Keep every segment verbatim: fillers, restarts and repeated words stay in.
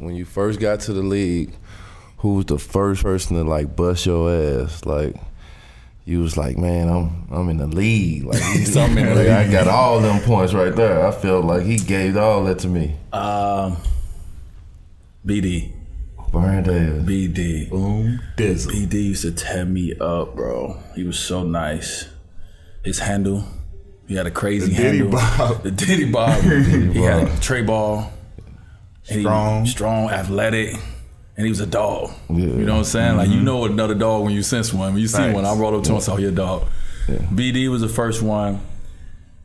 when you first got to the league, who was the first person to like bust your ass? Like, you was like, man, I'm I'm in the league. Like, so I'm in the like league. I got all them points right there. I felt like he gave all that to me. Um, B D. Brian Davis. B D. Boom. Dizzle. B D used to tear me up, bro. He was so nice. His handle, he had a crazy the handle. Bob. The Diddy Bob. The Diddy Bob. He had a tray ball. Strong. He, strong, athletic. And he was a dog. Yeah. You know what I'm saying? Mm-hmm. Like, you know another dog when you sense one. When you see Thanks. one, I rolled up to yeah. him and saw your dog. Yeah. B D was the first one.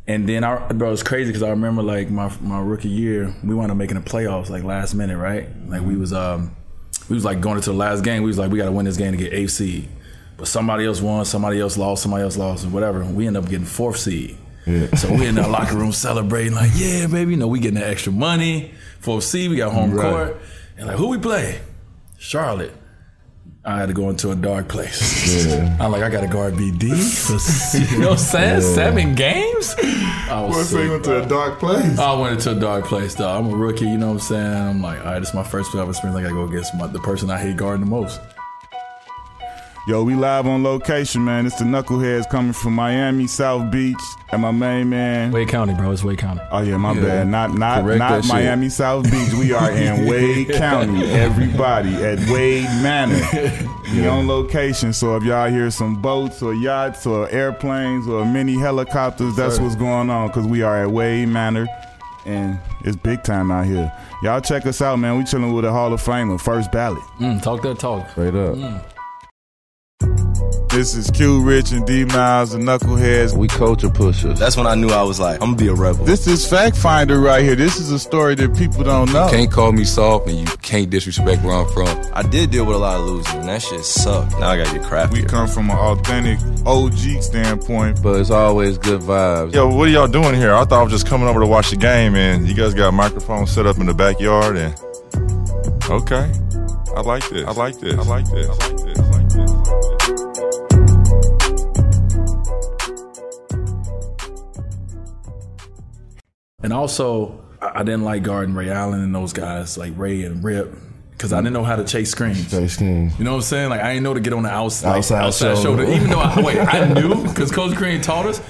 And then, I, bro, it was crazy because I remember, like, my my rookie year, we wound up making the playoffs, like, last minute, right? Like, we was, um, we was like, going into the last game. We was like, we got to win this game to get eighth seed. But somebody else won, somebody else lost, somebody else lost, or whatever. We ended up getting fourth seed. Yeah. So we in our locker room celebrating, like, yeah, baby, you know, we getting that extra money. Fourth seed, we got home right. court. And, like, who we play? Charlotte. I had to go into a dark place. Yeah. I'm like, I got to guard B D for, you know what I'm saying, yeah. seven games? I was sick, you went to a dark place. I went into a dark place, though. I'm a rookie, you know what I'm saying? I'm like, all right, this is my first playoff experience. I got to go against my, the person I hate guarding the most. Yo, we live on location, man. It's the Knuckleheads coming from Miami, South Beach, and my main man. Wade County, bro. It's Wade County. Oh, yeah, my yeah. bad. Not not Correct not Miami, shit. South Beach. We are in Wade County, everybody, at Wade Manor. We yeah. on location, so if y'all hear some boats or yachts or airplanes or mini helicopters, that's sure. what's going on, because we are at Wade Manor, and it's big time out here. Y'all check us out, man. We chilling with a Hall of Famer, first ballot. Mm, talk that talk. Straight up. Mm. This is Q Rich and D-Miles and Knuckleheads. We culture pushers. That's when I knew I was like, I'm going to be a rebel. This is Fact Finder right here. This is a story that people don't know. You can't call me soft and you can't disrespect where I'm from. I did deal with a lot of losing and that shit sucked. Now I got to get crafty. We come from an authentic O G standpoint. But it's always good vibes. Yo, what are y'all doing here? I thought I was just coming over to watch the game, and you guys got microphones set up in the backyard. And okay. I like this. I like this. I like this. I like this. I like this. And also, I didn't like guarding Ray Allen and those guys, like Ray and Rip, because I didn't know how to chase screens. Chase screens. You know what I'm saying? Like, I didn't know to get on the outside, outside, outside shoulder. shoulder. Even though, I, wait, I knew, because Coach Crean taught us,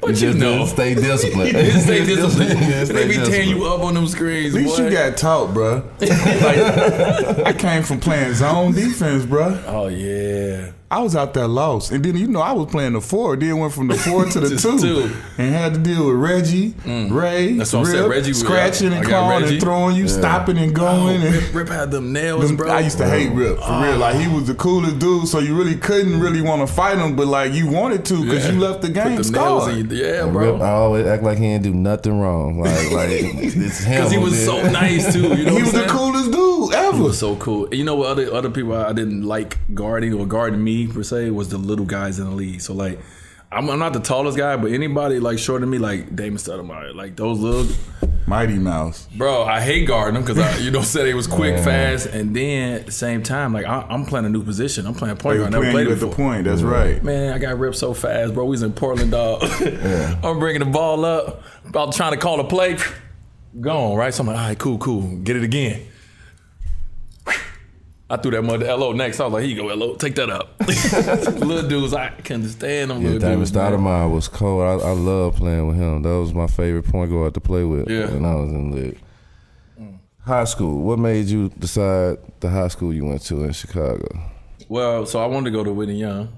but you, you just know. Didn't stay disciplined. You didn't stay disciplined. You didn't stay they be tearing you up on them screens, At least boy. You got taught, bro. Like, I came from playing zone defense, bro. Oh, yeah. I was out there lost. And then, you know, I was playing the four. Then went from the four to the two, two. And had to deal with Reggie, mm. Ray, That's what Rip, I said. Reggie scratching and clawing and throwing you, yeah. stopping and going. Oh, and Rip, Rip had them nails, them, bro. I used to hate Rip, for oh. real. Like, he was the coolest dude, so you really couldn't really want to fight him, but, like, you wanted to because yeah. you left the game scarred. Yeah, and bro. Rip, I always act like he didn't do nothing wrong. Like, like it's him. Because he was so nice, too. You know he what was saying? The coolest dude ever. He was so cool. You know what other, other people I didn't like guarding or guarding me, per se, was the little guys in the league. So, like, I'm, I'm not the tallest guy, but anybody, like, shorter than me, like Damon Stoudamire, like, those little... Mighty Mouse. Bro, I hate guarding them because, I, you know, said they was quick, yeah. fast, and then at the same time, like, I, I'm playing a new position. I'm playing point guard. I never played it before. At the point, that's right. Man, I got ripped so fast, bro. We was in Portland, dog. yeah. I'm bringing the ball up, about trying to call a play. Gone, right? So I'm like, all right, cool, cool. Get it again. I threw that mother L O next. I was like, here you go, L O. Take that up. Little dudes, I can't stand them yeah, little David dudes. Damon Stoudamire was cold. I, I loved playing with him. That was my favorite point guard to play with yeah. when I was in the league. Mm. High school. What made you decide the high school you went to in Chicago? Well, so I wanted to go to Whitney Young.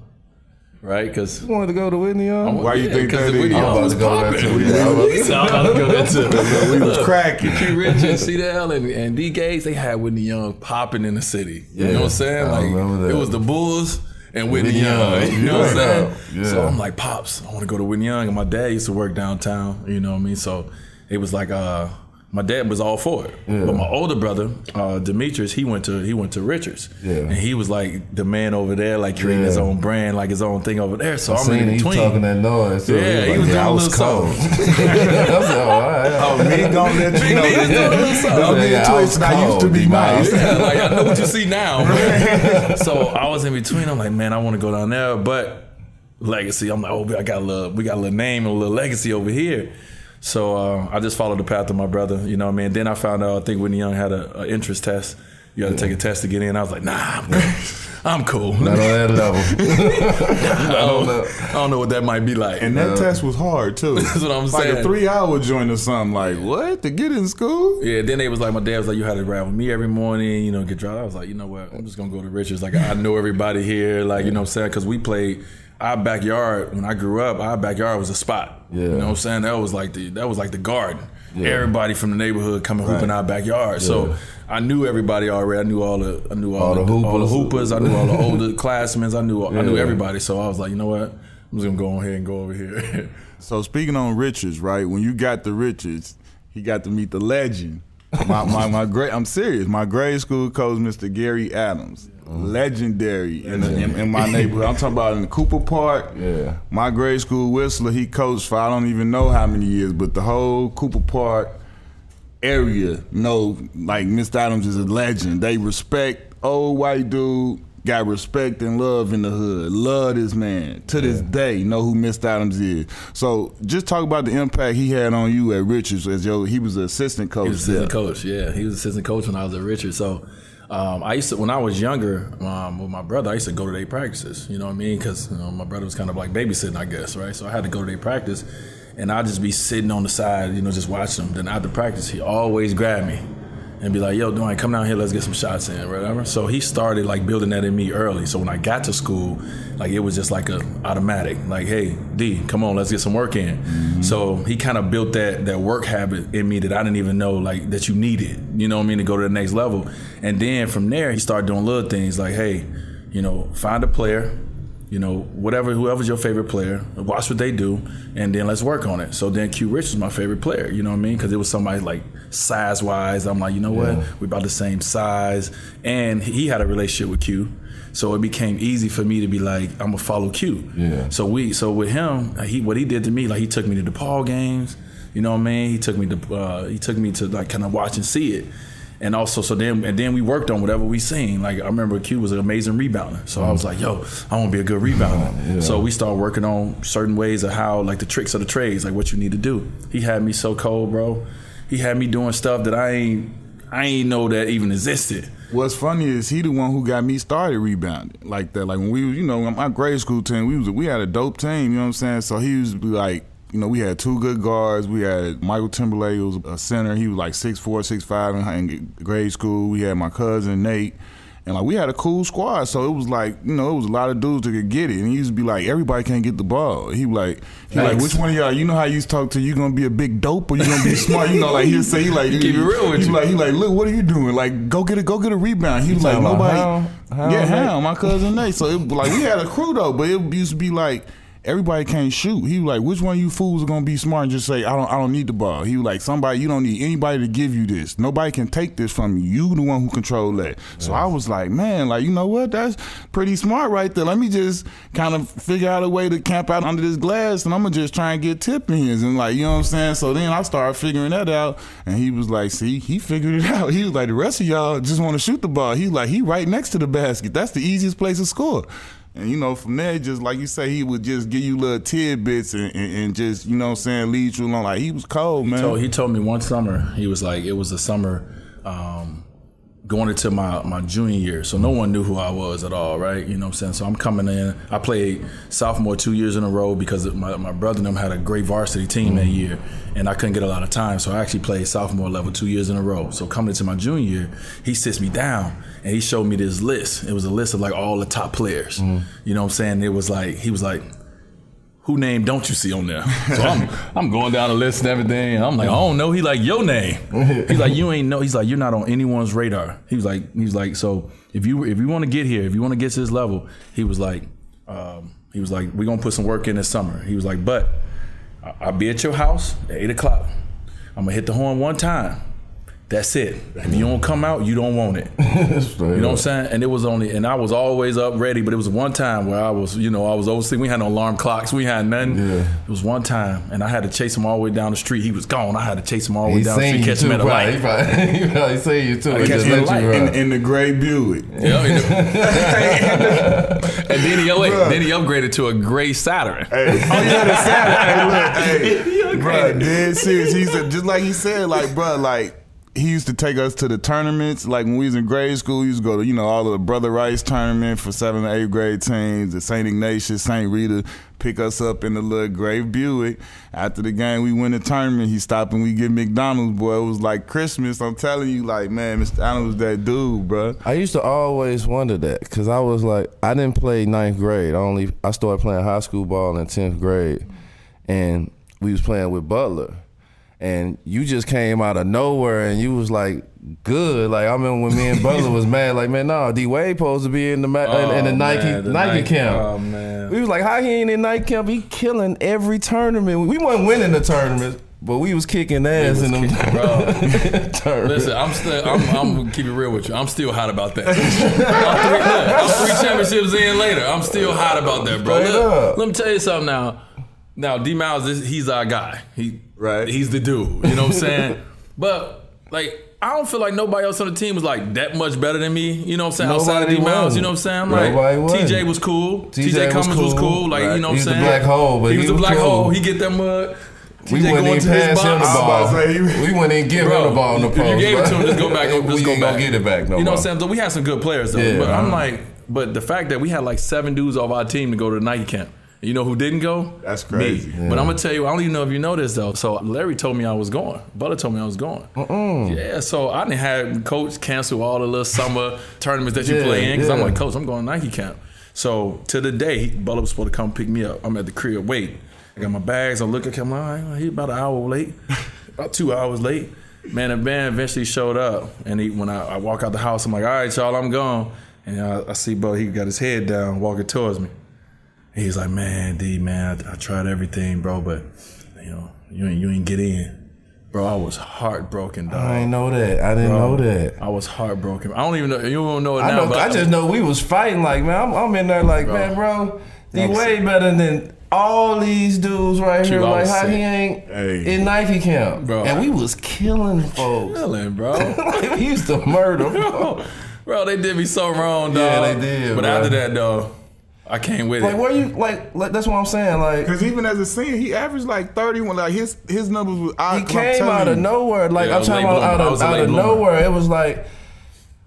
Right, because you wanted to go to Whitney Young. Why yeah, you think that? I'm about was to go popping. There too. Yeah, I'm about to go there too. We was cracking. Q Rich and C D L and, and D Gates, they had Whitney Young popping in the city. You yeah, know what I'm saying? Like, it was the Bulls and Whitney, Whitney Young. Young. You know yeah. what I'm saying? Yeah. So I'm like, pops, I want to go to Whitney Young. And my dad used to work downtown. You know what I mean? So it was like, uh, my dad was all for it. Yeah. But my older brother, uh, Demetrius, he went to he went to Richards. Yeah. And he was like the man over there, like creating yeah. his own brand, like his own thing over there. So I I'm in between. He talking that noise. Too. Yeah, he was, like, yeah, was doing a little something. I was like, all right. Oh, me going to let you know. He was doing a little something. I'm in between. I used to be nice. Yeah, like, I know what you see now. So I was in between. I'm like, man, I want to go down there. But legacy, I'm like, oh, I got a little, we got a little name and a little legacy over here. So uh, I just followed the path of my brother, you know what I mean? Then I found out, I think Whitney Young had a, a entrance test. You had to take a test to get in. I was like, nah, I'm cool. I'm cool. Not on that level. I, don't, I don't know what that might be like. And that uh, test was hard, too. That's what I'm like saying. Like a three-hour joint or something. Like, what? To get in school? Yeah, then they was like, my dad was like, you had to ride with me every morning, you know, get driving. I was like, you know what? I'm just going to go to Richards. Like, I know everybody here. Like, you know what I'm saying? Because we played our backyard. When I grew up, our backyard was a spot. Yeah. You know what I'm saying? That was like the, that was like the garden. Yeah. Everybody from the neighborhood coming right. hooping our backyard. Yeah. So I knew everybody already. I knew all the I knew all, all the, the all the hoopers. I knew all the older classmen. I knew all, yeah. I knew everybody. So I was like, you know what? I'm just gonna go on here and go over here. So speaking on Richards, right? When you got to Richards, he got to meet the legend. My my my great. I'm serious. My grade school coach, Mister Gary Adams. Legendary in, the, in, in my neighborhood. I'm talking about in Cooper Park. Yeah. My grade school whistler, he coached for I don't even know how many years, but the whole Cooper Park area know like Mister Adams is a legend. They respect old white dude, got respect and love in the hood. Love this man. To this yeah. day, know who Mister Adams is. So just talk about the impact he had on you at Richards as your he was an assistant coach. He was assistant there. coach, yeah. He was assistant coach when I was at Richards. So Um, I used to, when I was younger, um, with my brother, I used to go to their practices, you know what I mean? Because you know, my brother was kind of like babysitting, I guess, right? So I had to go to their practice, and I'd just be sitting on the side, you know, just watching them. Then after practice, he always grabbed me and be like, yo, Dwayne, come down here, let's get some shots in, whatever. So he started, like, building that in me early. So when I got to school, like, it was just like a automatic, like, hey, D, come on, let's get some work in. Mm-hmm. So he kind of built that that work habit in me that I didn't even know, like, that you needed, you know what I mean, to go to the next level. And then from there, he started doing little things like, hey, you know, find a player, you know, whatever, whoever's your favorite player, watch what they do, and then let's work on it. So then Q Rich was my favorite player, you know what I mean? Because it was somebody like size-wise. I'm like, you know what? Yeah. We're about the same size. And he had a relationship with Q. So it became easy for me to be like, I'm going to follow Q. Yeah. So we, so with him, he what he did to me, like he took me to DePaul games, you know what I mean? He took me to, uh, he took me to like kind of watch and see it. And also, so then, and then we worked on whatever we seen. Like I remember Q was an amazing rebounder. So I was like, yo, I want to be a good rebounder. Yeah. So we started working on certain ways of how, like the tricks of the trades, like what you need to do. He had me so cold, bro. He had me doing stuff that I ain't, I ain't know that even existed. What's funny is he the one who got me started rebounding like that. Like when we, you know, my grade school team, we was we had a dope team. You know what I'm saying? So he was like, you know, we had two good guards. We had Michael Timberlake, who was a center. He was like six four, six five in, in grade school. We had my cousin Nate. And like we had a cool squad, so it was like, you know, it was a lot of dudes that could get it. And he used to be like, everybody can't get the ball. He like, he like, which one of y'all? You know how you used to talk to you gonna be a big dope or you gonna be smart? You know, like he'll say, he like, keep it real with you. Like he like, look, what are you doing? Like go get a go get a rebound. He was like, nobody, how? How? yeah, how? My cousin Nate. So it like we had a crew though, but it used to be like, everybody can't shoot. He was like, which one of you fools are gonna be smart and just say, I don't I don't need the ball. He was like, somebody, you don't need anybody to give you this. Nobody can take this from you. You the one who control that. So yeah. I was like, man, like, you know what? That's pretty smart right there. Let me just kind of figure out a way to camp out under this glass and I'm gonna just try and get tip ins and like, you know what I'm saying? So then I started figuring that out and he was like, see, he figured it out. He was like, the rest of y'all just wanna shoot the ball. He was like, he right next to the basket. That's the easiest place to score. And, you know, from there, just like you say, he would just give you little tidbits and, and, and just, you know what I'm saying, lead you along. Like, he was cold, man. He told, he told me one summer, he was like, it was the summer um, going into my, my junior year. So no one knew who I was at all, right? You know what I'm saying? So I'm coming in. I played sophomore two years in a row because my, my brother and them had a great varsity team mm-hmm. that year, and I couldn't get a lot of time. So I actually played sophomore level two years in a row. So coming into my junior year, he sits me down. And he showed me this list. It was a list of like all the top players. Mm. You know what I'm saying? It was like, he was like, who name don't you see on there? So I'm, I'm going down the list and everything. And I'm like, I don't know. He like, your name. He's like, you ain't know. He's like, you're not on anyone's radar. He was like, he was like, so if you if you want to get here, if you want to get to this level, he was like, um, he was like, we're going to put some work in this summer. He was like, but I'll be at your house at eight o'clock. I'm going to hit the horn one time. That's it. If you don't come out, you don't want it. You know what I'm saying? And it was only, and I was always up ready, but it was one time where I was, you know, I was overseeing. We had no alarm clocks. We had nothing. Yeah. It was one time, and I had to chase him all the way down the street. He was gone. I had to chase him all the way down the street. Catch him at a light. He probably, he probably seen you too. Catch him at a light. In, in the gray Buick. Yeah. And then he, then he upgraded to a gray Saturn. Hey. Oh, yeah, the Saturn. Hey, look, hey. Bruh, dead serious. He's a, just like he said, like, bruh, like, he used to take us to the tournaments. Like, when we was in grade school, we used to go to, you know, all of the Brother Rice tournament for seventh and eighth grade teams, the Saint Ignatius, Saint Rita, pick us up in the little gray Buick. After the game, we win the tournament. He stopped and we get McDonald's, boy. It was like Christmas. I'm telling you, like, man, Mister Adams was that dude, bro. I used to always wonder that because I was like, I didn't play ninth grade. I only I started playing high school ball in tenth grade, and we was playing with Butler. And you just came out of nowhere and you was like, good. Like, I remember when me and Butler was mad, like, man, no, nah, D-Wade supposed to be in the ma- oh, in, in the Nike man, the Nike, Nike camp. Oh, man. We was like, how he ain't in Nike camp? He killing every tournament. We wasn't winning the tournament, but we was kicking ass was in them kicking, bro. Listen, I'm still, I'm, I'm gonna keep it real with you. I'm still hot about that. I'm, three, look, I'm three championships in later. I'm still hot about that, bro. Look, let me tell you something now. Now, D-Miles, he's our guy. He right. He's the dude. You know what I'm saying? But, like, I don't feel like nobody else on the team was, like, that much better than me. You know what I'm saying? Nobody outside of D-Miles, you know what I'm saying? Like, T J was cool. T J Cummins was cool. Was cool. Like, right. You know what I'm saying? He was the black hole. But he was he the was black cool. hole. He get that mud. We wouldn't even pass him the ball. We wouldn't even give bro, him the ball in the post. If you gave it to him, just go back. Just we go ain't going to get it back no more. You know what I'm saying? So we had some good players, though. Yeah, but uh-huh. I'm like, but the fact that we had, like, seven dudes off our team to go to the Nike camp. You know who didn't go? That's crazy. Yeah. But I'm gonna tell you, I don't even know if you know this though. So Larry told me I was going. Butler told me I was going. Uh-uh. Yeah. So I didn't have coach cancel all the little summer tournaments that you yeah, play in because yeah. I'm like, coach, I'm going to Nike camp. So to the day, Butler was supposed to come pick me up. I'm at the crib waiting. I got my bags. I look at him. I'm like, he's about an hour late, about two hours late. Man, the band eventually showed up, and he, when I, I walk out the house, I'm like, all right, y'all, I'm gone. And I, I see Butler. He got his head down, walking towards me. He's like, man, D, man, I, I tried everything, bro, but, you know, you ain't, you ain't get in. Bro, I was heartbroken, dog. I didn't know that. I didn't bro, know that. I was heartbroken. I don't even know. You don't know it now. I, know, but I just know we was fighting. Like, man, I'm, I'm in there like, bro. man, bro, D way better than all these dudes right here. Like, how he ain't hey. in Nike camp. Bro. And we was killing folks. Killing, bro. Like, we used to murder, bro. Bro, they did me so wrong, dog. Yeah, they did, But bro. after that, though. I can't wait. Like it. where you like, like? That's what I'm saying. Like, because even as a senior, he averaged like thirty-one. Like his his numbers was. I, he came out of nowhere. Like yeah, I'm talking about out of, out of nowhere. It was like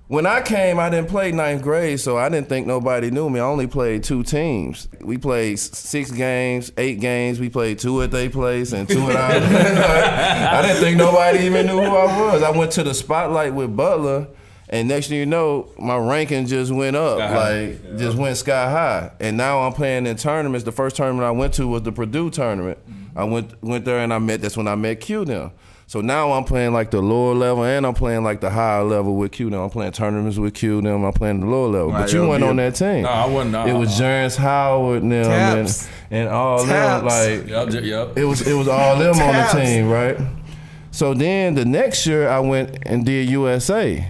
when I came, I didn't play ninth grade, so I didn't think nobody knew me. I only played two teams. We played six games, eight games. We played two at their place and two at ours. I didn't think nobody even knew who I was. I went to the spotlight with Butler. And next thing you know, my ranking just went up, like yeah. just went sky high. And now I'm playing in tournaments. The first tournament I went to was the Purdue tournament. Mm-hmm. I went went there and I met, that's when I met Q now. So now I'm playing like the lower level and I'm playing like the higher level with Q now. I'm playing tournaments with Q now. I'm playing the lower level. Right, but you weren't on that team. No, I wasn't. Nah, it was Jarence Howard now and, and all Taps. them. Like, yep, yep. It was, it was all them Taps. on the team, right? So then the next year I went and did U S A.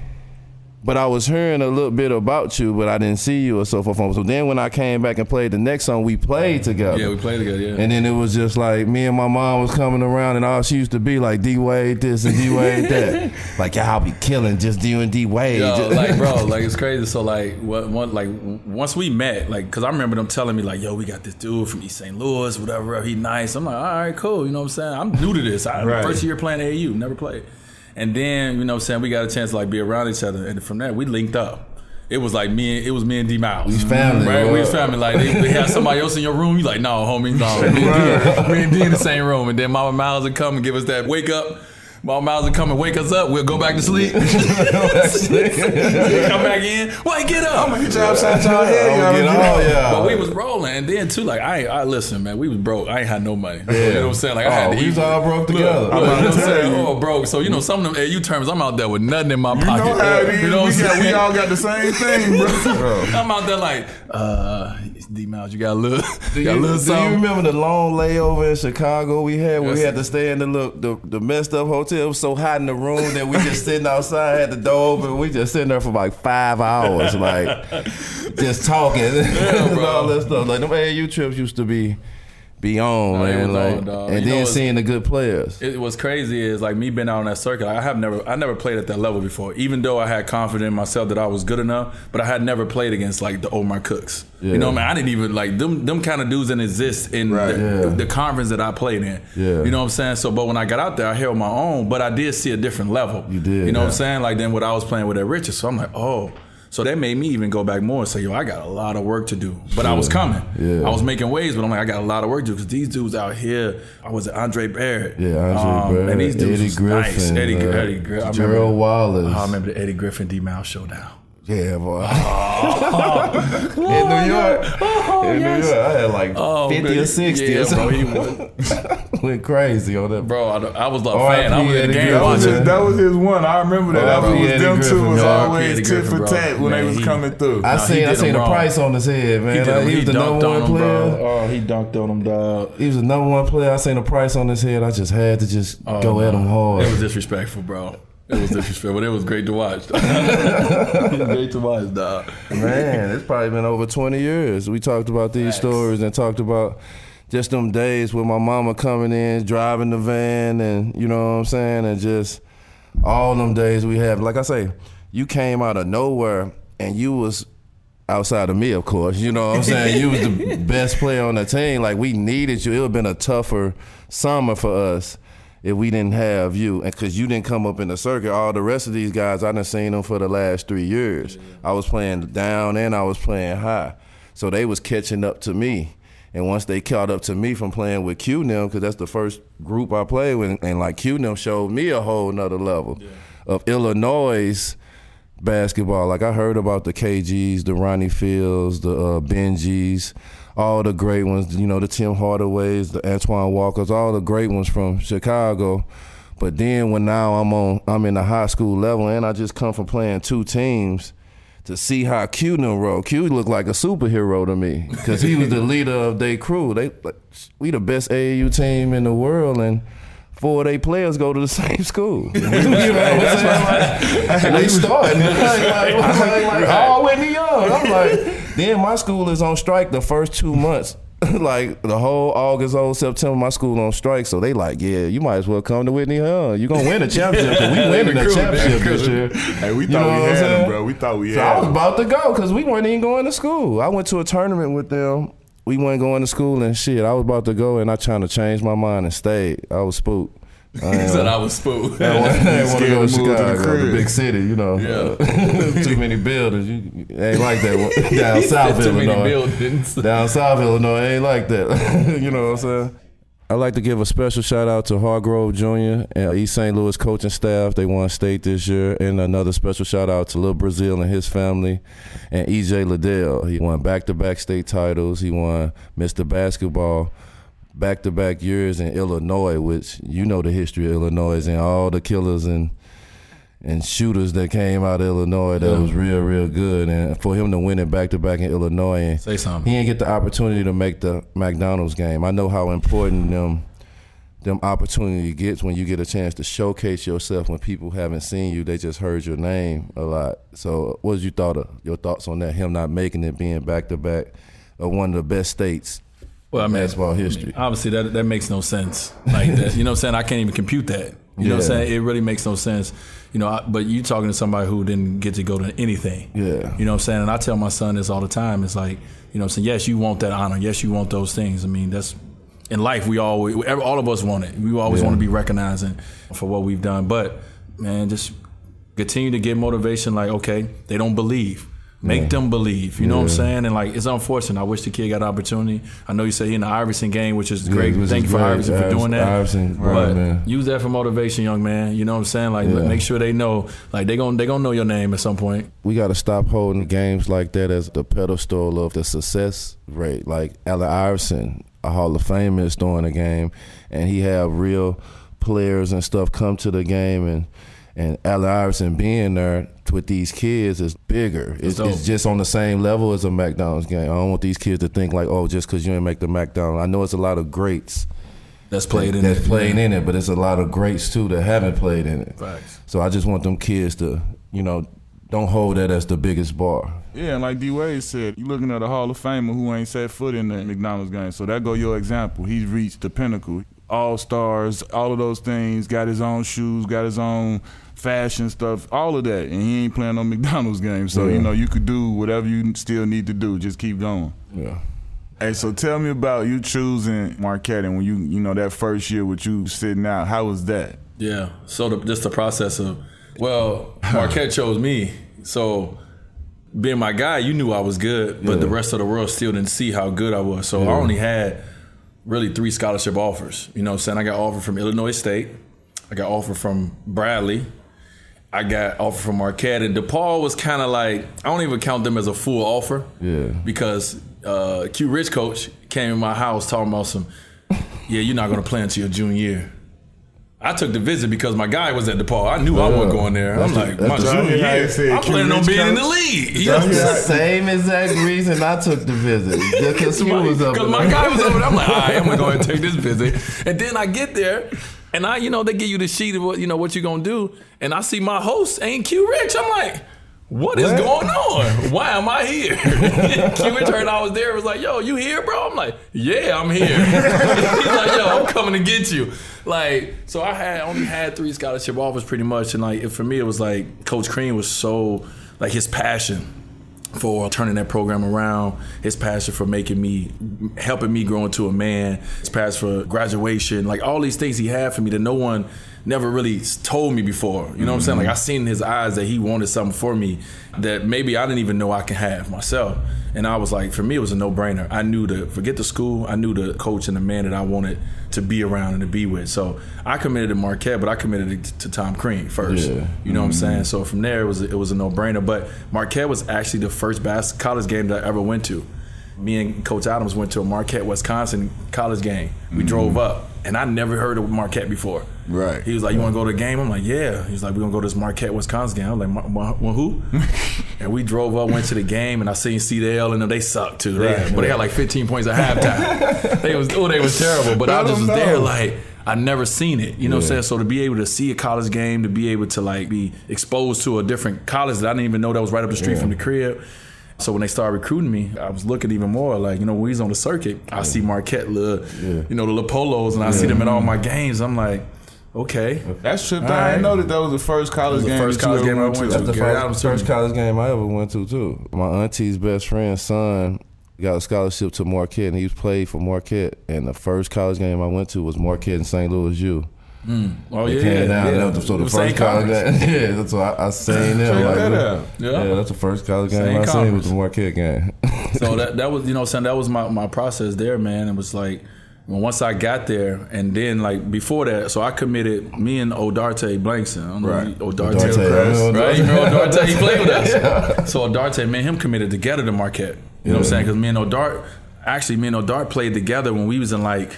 But I was hearing a little bit about you, but I didn't see you or so forth. So then when I came back and played the next song, we played together. Yeah, we played together, yeah. And then it was just like me and my mom was coming around and all she used to be like, D-Wade this and D-Wade that. Like, y'all be killing just you and D-Wade. Yo, like, bro, like, it's crazy. So, like, what, one, like once we met, like, because I remember them telling me, like, yo, we got this dude from East Saint Louis, whatever, he nice. I'm like, all right, cool, you know what I'm saying? I'm new to this. I, right. First year playing A A U, never played. And then, you know what I'm saying, we got a chance to like be around each other. And from that, we linked up. It was like me and, it was me and D-Miles. We was family. Right? Bro. We was family. Like, they, they had somebody else in your room. You like, no, homie, no. Me and, D, me and D in the same room. And then Mama Miles would come and give us that wake up. Mama Miles would come and wake us up. We'll go back to sleep. Come back in. Wait, get up. I'm going to hit y'all upside y'all head. Y'all yeah. But we was rolling. And then, too, like, I, I listen, man, we was broke. I ain't had no money. Yeah. You know what I'm saying? Like, oh, I had to eat. We was all broke together. Look, look, you know what I'm saying? All broke. So, you know, some of them A U terms, I'm out there with nothing in my you pocket. Know how it is. You know what I'm saying? We all got the same thing, bro. bro. I'm out there like, uh, D-Miles, you got a little Do you, little do you remember the long layover in Chicago we had where yes. we had to stay in the, look, the, the messed up hotel? It was so hot in the room that we just sitting outside, had the door open, we just sitting there for like five hours, like just talking yeah, and all that stuff. Like them A A U trips used to be be on, no, man. Like, on, and you then seeing the good players. It was crazy is like me being out on that circuit. I have never, I never played at that level before. Even though I had confidence in myself that I was good enough, but I had never played against like the Omar Cooks. Yeah. You know what I mean? I didn't even like them. Them kind of dudes didn't exist in right. the, yeah. the conference that I played in. Yeah. You know what I'm saying? So, but when I got out there, I held my own. But I did see a different level. You did. You know yeah. what I'm saying? Like then what I was playing with at Richards. So I'm like, oh. So that made me even go back more and say, yo, I got a lot of work to do. But yeah. I was coming. Yeah. I was making waves, but I'm like, I got a lot of work to do. Because these dudes out here, I was at Andre Barrett. Yeah, Andre um, Barrett. And these dudes Eddie was Griffin, nice. Eddie, uh, Eddie Griffin. Gerald Wallace. I remember the Eddie Griffin D-Miles showdown. Yeah, boy. Oh. oh. In New York. Oh, in yes. New York, I had like oh, fifty man. Or sixty yeah, or something. Bro, he went, went crazy on that. Bro, I, I was like, fan. I was in the game that watching. Was his, that was his one. I remember that. That was them Griffin, two was always tit for tat when man, they was he, coming through. I no, seen I seen the price on his head, man. He, did, like, he, he was the number on one player. Him, oh, he dunked on him, dog. He was the number one player. I seen the price on his head. I just had to just go at him hard. It was disrespectful, bro. It was disrespectful, but it was great to watch. It was great to watch, dog. Man, it's probably been over twenty years. We talked about these Thanks. stories and talked about just them days with my mama coming in, driving the van, and you know what I'm saying, and just all them days we have. Like I say, you came out of nowhere, and you was outside of me, of course. You know what I'm saying? You was the best player on the team. Like, we needed you. It would have been a tougher summer for us if we didn't have you, and because you didn't come up in the circuit. All the rest of these guys, I done seen them for the last three years. I was playing down and I was playing high. So they was catching up to me. And once they caught up to me from playing with Q now, because that's the first group I played with, and like Q now showed me a whole nother level yeah. of Illinois basketball. Like I heard about the K Gs, the Ronnie Fields, the uh, Benjis, all the great ones, you know, the Tim Hardaways, the Antoine Walkers, all the great ones from Chicago. But then when now I'm on, I'm in the high school level, and I just come from playing two teams to see how Q rolled. Q looked like a superhero to me because he was the leader of their crew. They we the best A A U team in the world, and four of their players go to the same school. You know what I'm saying? Like, and they started. Like, like, like, like, like, oh, Whitney Young. I'm like, then my school is on strike the first two months. Like the whole August, whole September, my school on strike. So they like, yeah, you might as well come to Whitney Young. You're going to win a championship. Cause we winning a championship this year. Hey, we thought we had them, bro. We thought we had them. So I was about to go because we weren't even going to school. I went to a tournament with them. We weren't going to school and shit. I was about to go, and I trying to change my mind and stayed. I was spooked. He said I was spooked. I didn't want to go to Chicago, to the, the big city, you know. Yeah. Too many buildings. You, you ain't like that down south Illinois. Too many buildings. Down south Illinois ain't like that. You know what I'm saying? I'd like to give a special shout out to Hargrove Junior and East Saint Louis coaching staff. They won state this year. And another special shout out to Lil Brazil and his family and E J Liddell. He won back-to-back state titles. He won Mister Basketball back-to-back years in Illinois, which you know the history of Illinois and all the killers and and shooters that came out of Illinois that yeah. was real, real good. And for him to win it back-to-back in Illinois, and Say something. he didn't get the opportunity to make the McDonald's game. I know how important them, them opportunity gets when you get a chance to showcase yourself when people haven't seen you. They just heard your name a lot. So what was you thought of, your thoughts on that, him not making it, being back-to-back of one of the best states? Well, I mean, basketball history. I mean, obviously, that that makes no sense. Like that, you know what I'm saying? I can't even compute that. You know yeah. what I'm saying? It really makes no sense. You know, I, but you talking to somebody who didn't get to go to anything. Yeah. You know what I'm saying? And I tell my son this all the time. It's like, you know what I'm saying? Yes, you want that honor. Yes, you want those things. I mean, that's in life we always all of us want it. We always yeah. want to be recognized for what we've done. But man, just continue to get motivation like, okay, they don't believe. Make yeah. them believe, you know yeah. what I'm saying? And like, it's unfortunate. I wish the kid got an opportunity. I know you said he in the Iverson game, which is great. Yeah, Thank you for great. Iverson for doing that. Iverson, right, man. Use that for motivation, young man. You know what I'm saying? Like, yeah. make sure they know, like they gon' they gon' know your name at some point. We gotta stop holding games like that as the pedestal of the success rate. Like Allen Iverson, a Hall of Famer, is throwing a game, and he have real players and stuff come to the game and. And Allen Iverson being there with these kids is bigger. It's, it's just on the same level as a McDonald's game. I don't want these kids to think like, oh, just because you ain't make the McDonald's. I know it's a lot of greats that's played that, in that's it. That's played yeah. in it, but it's a lot of greats too that haven't played in it. Facts. So I just want them kids to, you know, don't hold that as the biggest bar. Yeah, and like D-Wade said, you're looking at a Hall of Famer who ain't set foot in the McDonald's game. So that go your example. He's reached the pinnacle. All-stars, all of those things, got his own shoes, got his own fashion stuff, all of that. And he ain't playing no McDonald's game. So, yeah. you know, you could do whatever you still need to do. Just keep going. Yeah. Hey, so tell me about you choosing Marquette and when you, you know, that first year with you sitting out, how was that? Yeah, so the, just the process of, well, Marquette chose me. So being my guy, you knew I was good, but yeah. the rest of the world still didn't see how good I was. So yeah. I only had really three scholarship offers. You know what I'm saying? I got offered from Illinois State. I got offered from Bradley. I got offered from Marquette. And DePaul was kind of like, I don't even count them as a full offer. Yeah. Because uh, Q Rich coach came in my house talking about some, yeah, you're not going to play until your junior year. I took the visit because my guy was at DePaul. I knew yeah. I wasn't going there. That's I'm like, the, my junior year, I'm planning on being coach? in the league. That's the that. same exact reason I took the visit. Because my, was over my guy was over there. I'm like, all right, I'm going to go ahead and take this visit. And then I get there, and I, you know, they give you the sheet of what you know what you're going to do. And I see my host ain't Q Rich. I'm like, what is what? going on? Why am I here? Q intern, I was there, was like, yo, you here, bro? I'm like, yeah, I'm here. He's like, yo, I'm coming to get you. Like, so I had only had three scholarship offers pretty much. And like, for me, it was like, Coach Crean was so, like his passion for turning that program around, his passion for making me, helping me grow into a man, his passion for graduation, like all these things he had for me that no one never really told me before. You know mm-hmm. what I'm saying? Like I seen in his eyes that he wanted something for me that maybe I didn't even know I can have myself. And I was like, for me, it was a no-brainer. I knew to forget the school. I knew the coach and the man that I wanted to be around and to be with. So I committed to Marquette, but I committed to Tom Crean first. Yeah. You know mm-hmm. what I'm saying? So from there, it was, it was a no-brainer. But Marquette was actually the first bas- college game that I ever went to. Me and Coach Adams went to a Marquette, Wisconsin college game. We mm-hmm. drove up, and I never heard of Marquette before. Right. He was like, you want to go to the game? I'm like, yeah. He's like, we're going to go to this Marquette, Wisconsin game. I'm like, Mar- Mar- Mar- who? And we drove up, went to the game, and I seen C D L, and they sucked too. They, right. But they had like fifteen points at halftime. They was, oh, they was terrible. But I, I just was know. there like, I never seen it. You know yeah. what I'm saying? So to be able to see a college game, to be able to like be exposed to a different college that I didn't even know that was right up the street yeah. from the crib. So when they started recruiting me, I was looking even more like, you know, when he's on the circuit, I yeah. see Marquette, little, yeah. you know, the little polos, and I yeah. see them at all my games. I'm like, okay. That's tripped. Right. I didn't know that that was the first college game I went to. That's the first, first college game I ever went to, too. My auntie's best friend's son got a scholarship to Marquette, and he was played for Marquette. And the first college game I went to was Marquette and Saint Louis U. Mm. Oh yeah, yeah, yeah. So the first college game, yeah, that's what I, I seen there. Like, that yeah. yeah, that's the first college game I seen was the Marquette game. So that that was, you know, that was my, my process there, man. It was like once I got there, and then like before that, so I committed. Me and Odartey Blankson, I don't know right? Odartey, Odartey, right? You know Odartey, he played with us. Yeah. So Odartey, me and him committed together to Marquette. You yeah. know what I'm saying? Because me and Odart, actually, me and Odart played together when we was in like.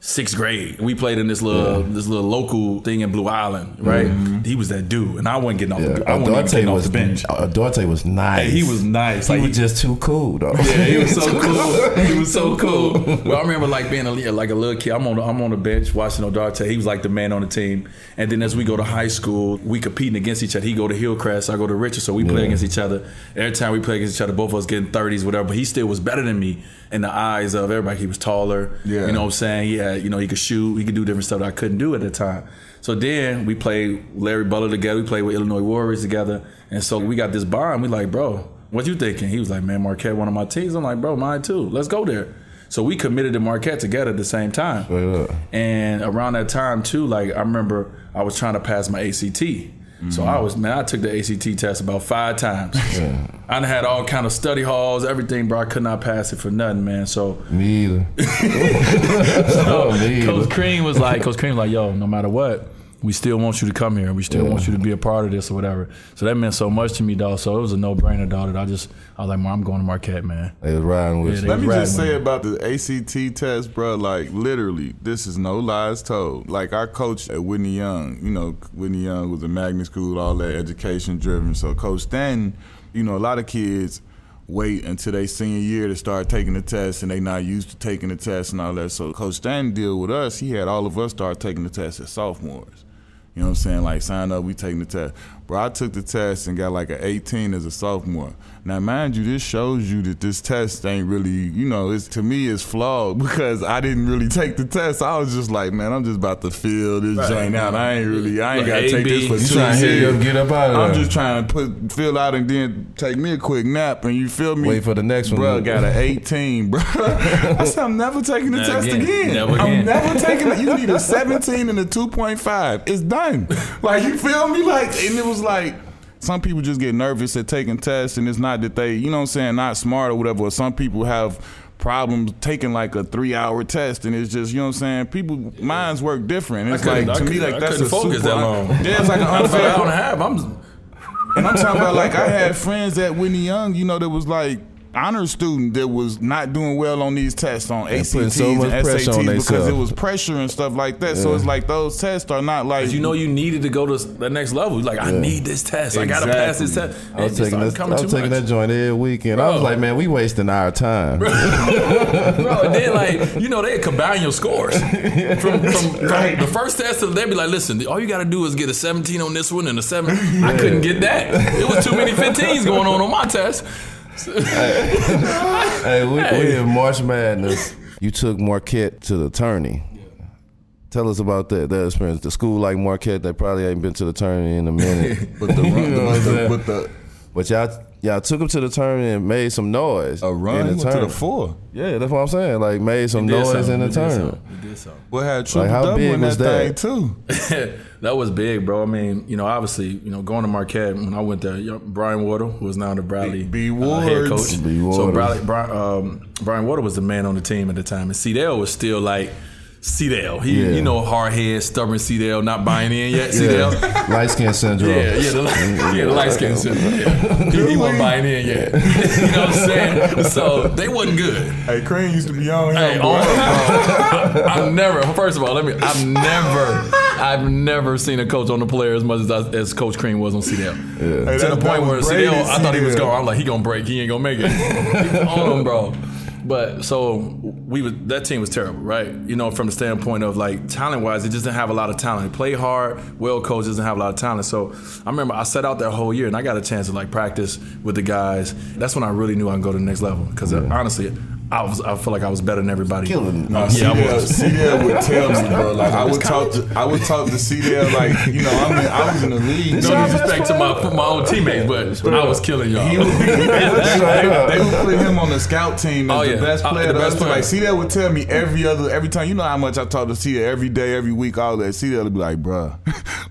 Sixth grade, we played in this little yeah. this little local thing in Blue Island, right? Mm-hmm. He was that dude, and I wasn't getting off. Yeah. The, I wasn't getting was, off the bench. Odartey was nice. Hey, he was nice. He like, was just too cool, though. Yeah, he was so cool. He was so cool. Well, I remember like being a, like a little kid. I'm on the, I'm on the bench watching Odartey. He was like the man on the team. And then as we go to high school, we competing against each other. He go to Hillcrest, I go to Richards, so we yeah. play against each other. Every time we play against each other, both of us getting thirties, whatever. But he still was better than me in the eyes of everybody. He was taller. Yeah. You know what I'm saying? Yeah. You know, he could shoot, he could do different stuff that I couldn't do at the time. So then we played Larry Butler together, we played with Illinois Warriors together, and so we got this bond. We like, bro, what you thinking? He was like, man, Marquette, one of my teams. I'm like, bro, mine too. Let's go there. So we committed to Marquette together at the same time. Right and around that time too, like I remember I was trying to pass my A C T. Mm-hmm. So I was, man, I took the A C T test about five times. Yeah. I had all kind of study halls, everything, bro. I could not pass it for nothing, man. So me either. so oh, me Coach either. Crean was like, Coach Crean was like, yo, no matter what, we still want you to come here. We still yeah. want you to be a part of this or whatever. So that meant so much to me, dog. So it was a no-brainer, dog. That I just, I was like, man, I'm going to Marquette, man. They was riding with yeah, you. Let me just say about the A C T test, bro. Like literally, this is no lies told. Like our coach at Whitney Young, you know, Whitney Young was a magnet school, all that education driven. So Coach Stanton, you know, a lot of kids wait until they senior year to start taking the test, and they not used to taking the test and all that. So Coach Stanton deal with us. He had all of us start taking the test as sophomores. You know what I'm saying? Like, sign up, we taking the test. Bro, I took the test and got like an eighteen as a sophomore. Now, mind you, this shows you that this test ain't really, you know, it's, to me it's flawed because I didn't really take the test. I was just like, man, I'm just about to fill this right. joint out. I ain't really, I ain't got to take this for two years. Get up out of I'm there. Just trying to put fill out and then take me a quick nap, and you feel me? Wait for the next one. Bro, got an eighteen, bro. I said, I'm never taking the test again. again. Never I'm again. never taking it. You need a seventeen and a two point five. It's done. Like, you feel me? Like, and it was like some people just get nervous at taking tests, and it's not that they, you know what I'm saying, not smart or whatever, or some people have problems taking like a three hour test, and it's just, you know what I'm saying, people yeah. minds work different. It's like, to me, like, that's a focus that long. Yeah, it's like an unfair. I don't have I'm and I'm talking about, like, I had friends at Whitney Young, you know, that was like honor student that was not doing well on these tests, on A C Ts and S A Ts, because it was pressure and stuff like that. Yeah. So it's like those tests are not like, you know, you needed to go to the next level. Like, yeah. I need this test. Exactly. I gotta pass this test. I was taking, this, I was taking that joint every weekend. Bro. I was like, man, we wasting our time. Bro, bro, and then, like, you know, they combine your scores from, from right. the first test to, they'd be like, listen, all you gotta do is get a seventeen on this one and a seven. Yeah. I couldn't get that. It was too many fifteens going on on my test. hey, hey, we, we in March Madness. You took Marquette to the tourney. Yeah. Tell us about that that experience. The school like Marquette, they probably ain't been to the tourney in a minute. but the, you know the, the, but the but y'all y'all took them to the tourney and made some noise. A run in the went to the four. Yeah, that's what I'm saying. Like, made some noise in the tournament. We did something. We had triple double in that thing too. That was big, bro. I mean, you know, obviously, you know, going to Marquette, when I went there, you know, Brian Wardle, who was now the Bradley B- B- uh, head coach. B- so Bradley, Brian, um, Brian Wardle was the man on the team at the time. And C D L was still like C D L. He, yeah. You know, hard head, stubborn C D L, not buying in yet, yeah. C D L. Light skin syndrome. Yeah, yeah, the, yeah, the light skin syndrome. Yeah. He, he wasn't buying in yet. You know what I'm saying? So they wasn't good. Hey, Crean used to be on here. Hey, on I've never, first of all, let me, I've never. I've never seen a coach on the player as much as I, as Coach Crean was on C D L. Yeah. Hey, to the point where C D L, I C D L. Thought he was going. I'm like, he gonna break. He ain't gonna make it. He on him, bro. But so we was, that team was terrible, right? You know, from the standpoint of like talent wise, it just didn't have a lot of talent. Play hard, well coached, doesn't have a lot of talent. So I remember I set out that whole year and I got a chance to like practice with the guys. That's when I really knew I can go to the next level because yeah. honestly. I was. I feel like I was better than everybody. Killing. No, yeah, C D L, I was. C D L would tell me, bro. Like I would talk. To, I would talk to C D L like, you know, I'm in, I was in the league. No disrespect to my my own teammates, but I was killing y'all. He would, he would, they would put him on the scout team as oh, yeah. the best player. Uh, the best player. Like C D L would tell me every other every time. You know how much I talk to C D L every day, every week, all that. C D L would be like, bro,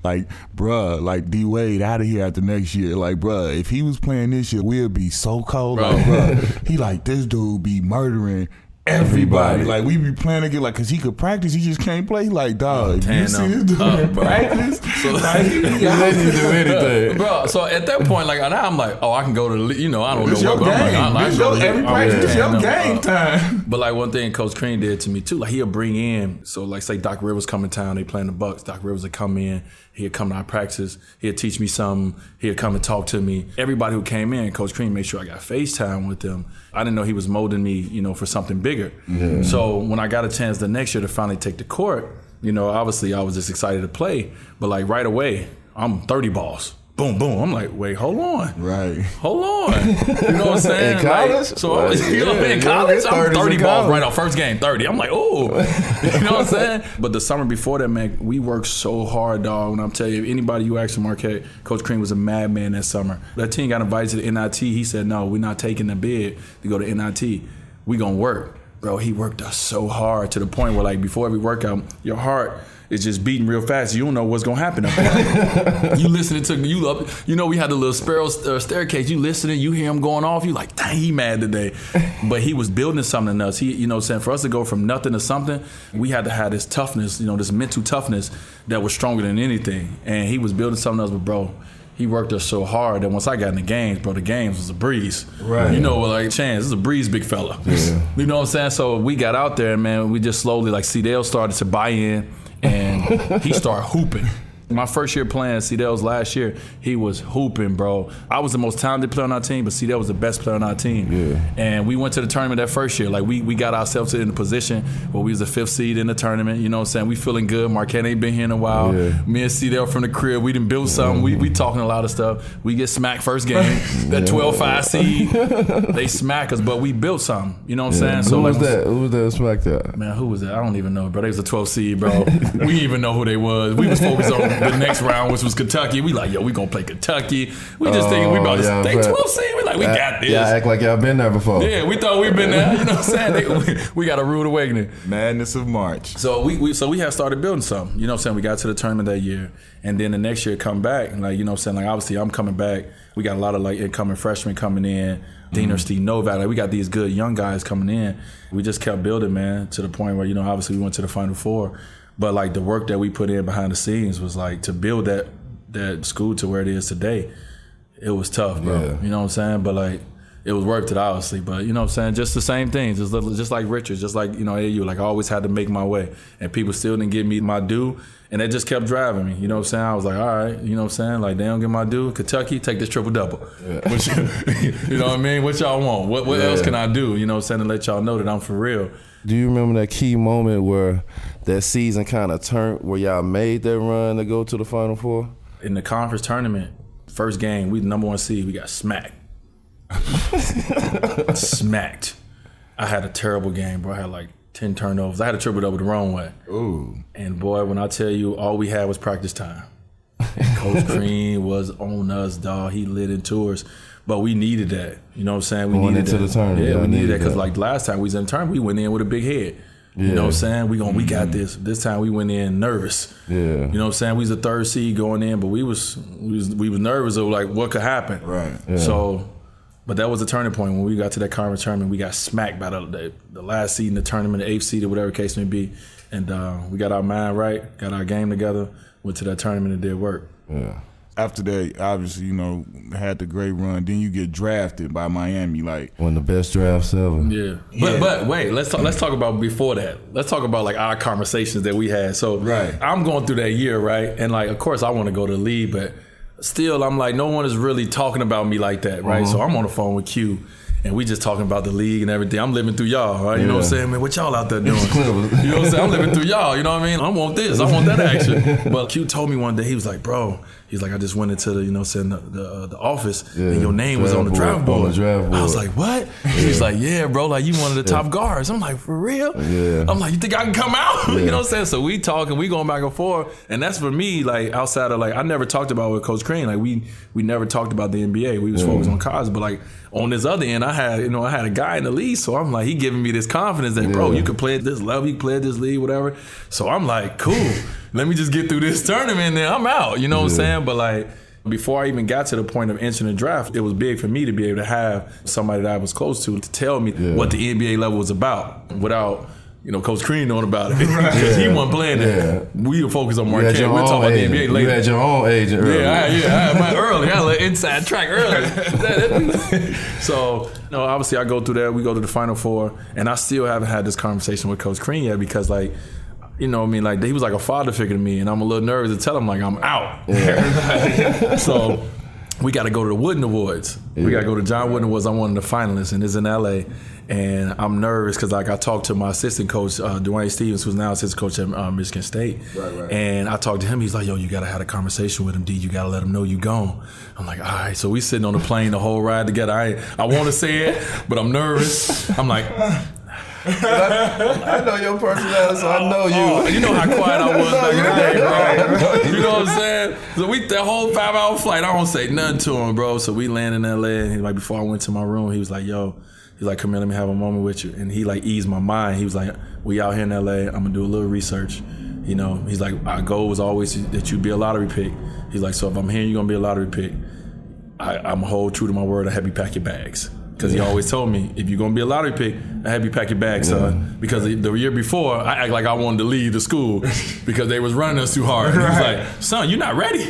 like bro, like D Wade out of here after next year. Like bro, if he was playing this year, we'd be so cold. Bro. Like bro, he like this dude be murdered. Everybody. everybody like we be playing again, like cause he could practice, he just can't play. Like dog, you up. See this dude uh, in practice, so, like he didn't do anything, bro. So at that point, like now I'm like, oh, I can go to the, you know, I don't this know what. Game. I'm like, I, this I your, every practice, oh, yeah. your game no, time. Uh, but like one thing Coach Crean did to me too, like he'll bring in, so like say Doc Rivers come in town, they playing the Bucks. Doc Rivers would come in, he'd come to our practice, he'd teach me something, he'd come and talk to me. Everybody who came in, Coach Crean made sure I got FaceTime with them. I didn't know he was molding me, you know, for something bigger. Yeah. So when I got a chance the next year to finally take the court, you know, obviously I was just excited to play, but like right away, I'm thirty balls. Boom, boom. I'm like, wait, hold on. Right. Hold on. You know what I'm saying? In college? Like, so right. I was, you know, yeah, in college, yeah, I'm thirty balls college. Right off. First game, thirty. I'm like, oh. You know what I'm saying? But the summer before that, man, we worked so hard, dog. And I'm telling you, anybody you ask for Marquette, Coach Crean was a madman that summer. That team got invited to the N I T. He said, no, we're not taking the bid to go to N I T. We gonna work. Bro, he worked us so hard to the point where, like, before every workout, your heart is just beating real fast. You don't know what's gonna happen up there. You listening to you up. You know, we had the little sparrow uh, staircase. You listening, you hear him going off. You like, dang, he mad today. But he was building something in us. He, you know, saying for us to go from nothing to something, we had to have this toughness. You know, this mental toughness that was stronger than anything. And he was building something else. But bro, he worked us so hard that once I got in the games, bro, the games was a breeze. Right. You know, like, Chance, this is a breeze, big fella. Yeah. You know what I'm saying? So we got out there, and, man, we just slowly, like, C D L started to buy in, and he started hooping. My first year playing, C D L was last year, he was hooping, bro. I was the most talented player on our team, but C D L was the best player on our team. Yeah. And we went to the tournament that first year. Like, we, we got ourselves in a position where we was the fifth seed in the tournament. You know what I'm saying? We feeling good. Marquette ain't been here in a while. Yeah. Me and C D L from the crib, we done built something. Mm-hmm. We we talking a lot of stuff. We get smacked first game. That twelve five seed, they smack us, but we built something. You know what I'm yeah. saying? So who was like, that? Who was that smacked that? Man, who was that? I don't even know, bro. They was a twelve seed, bro. We didn't even know who they was. We was focused on the next round, which was Kentucky. We like, yo, we gonna play Kentucky. We just oh, thinking we about yeah, to stay twelve seed. We like, we I, got this. Yeah, act like y'all been there before. Yeah, we thought we been there. You know what I'm saying? They, we, we got a rude awakening. Madness of March. So we, we so we had started building something. You know what I'm saying? We got to the tournament that year, and then the next year come back, and like you know what I'm saying? Like obviously I'm coming back. We got a lot of like incoming freshmen coming in. Dean or Steve Novak, like we got these good young guys coming in. We just kept building, man, to the point where you know obviously we went to the Final Four. But like the work that we put in behind the scenes was like to build that that school to where it is today. It was tough, bro. Yeah. You know what I'm saying? But like it was worth it, obviously. But you know what I'm saying? Just the same things. Just just like Richards, just like you know A U. Like I always had to make my way, and people still didn't give me my due, and they just kept driving me. You know what I'm saying? I was like, all right. You know what I'm saying? Like they don't get my due. Kentucky, take this triple double. Yeah. Which, you know what I mean? What y'all want? What what yeah. else can I do? You know what I'm saying? To let y'all know that I'm for real. Do you remember that key moment where that season kind of turned, where y'all made that run to go to the Final Four? In the conference tournament, first game, we the number one seed, we got smacked. Smacked. I had a terrible game, bro. I had like ten turnovers. I had a triple-double the wrong way. Ooh. And boy, when I tell you, all we had was practice time. And Coach Crean was on us, dog. He lit into us. But we needed that. You know what I'm saying? We Going needed into that. The tournament. Yeah, yeah, we needed that because like last time we was in the tournament, we went in with a big head. Yeah. You know what I'm saying? We gonna, we got this. This time we went in nervous. Yeah. You know what I'm saying? We was the third seed going in, but we was we was, we was nervous of like what could happen. Right. Yeah. So, but that was the turning point when we got to that conference tournament. We got smacked by the the, the last seed in the tournament, the eighth seed or whatever the case may be, and uh, we got our mind right, got our game together, went to that tournament and did work. Yeah. After that, obviously, you know, had the great run. Then you get drafted by Miami, like one of the best drafts ever. Yeah, yeah. but but wait, let's talk, let's talk about before that. Let's talk about like our conversations that we had. So right. I'm going through that year, right? And like, of course, I want to go to the league, but still, I'm like, no one is really talking about me like that, right? Mm-hmm. So I'm on the phone with Q. And we just talking about the league and everything. I'm living through y'all, right? You yeah. know what I'm saying? Man, what y'all out there doing? You know what I'm saying? I'm living through y'all, you know what I mean? I want this, I want that action. But Q told me one day, he was like, bro, he's like, I just went into the, you know what I'm saying, the, the, the office yeah. and your name draft was on the draft board. board. I was like, what? Yeah. He's like, yeah, bro, like you one of the top yeah. guards. I'm like, for real? Yeah. I'm like, you think I can come out? Yeah. You know what I'm saying? So we talking, we going back and forth. And that's for me, like outside of like, I never talked about with Coach Crean. Like we we never talked about the N B A. We was yeah. focused on college, but like on this other end, I had, you know, I had a guy in the league, so I'm like, he giving me this confidence that, yeah. bro, you can play at this level, you can play at this league, whatever. So I'm like, cool, let me just get through this tournament, then I'm out. You know yeah. what I'm saying? But like, before I even got to the point of entering the draft, it was big for me to be able to have somebody that I was close to to tell me yeah. what the N B A level was about without, you know, Coach Crean knowing about it. Because yeah. he wasn't playing it. Yeah. We were focused on Marquette. We were talking agent. about the N B A later. You had your own agent early. Yeah, I, yeah, I had my early. I had an inside track early. So, you know, obviously I go through that. We go to the Final Four. And I still haven't had this conversation with Coach Crean yet because, like, you know what I mean? Like, he was like a father figure to me. And I'm a little nervous to tell him, like, I'm out. Yeah. So we got to go to the Wooden Awards. Yeah. We got to go to John Wooden Awards. I'm one of the finalists, and it's in L A. And I'm nervous because like I talked to my assistant coach, uh, Dwayne Stevens, who's now assistant coach at uh, Michigan State. Right, right. And I talked to him. He's like, yo, you got to have a conversation with him, D. You got to let him know you gone. I'm like, all right. So we sitting on the plane the whole ride together. I I want to say it, but I'm nervous. I'm like... I, I know your personality, so I know oh, you. Oh, you know how quiet I was back in the day, right? You know what I'm saying? So we that whole five-hour flight, I don't say nothing to him, bro. So we land in L A, and he, like before I went to my room, he was like, "Yo," he's like, "Come here, let me have a moment with you." And he like eased my mind. He was like, "We out here in L A. I'm gonna do a little research." You know, he's like, "Our goal was always that you be a lottery pick." He's like, "So if I'm here, you're gonna be a lottery pick. I, I'm hold true to my word. I have you pack your bags." Because he always told me, if you're going to be a lottery pick, I have you pack your bags, yeah. son. Because the year before, I act like I wanted to leave the school because they was running us too hard. Right. He was like, son, you're not ready.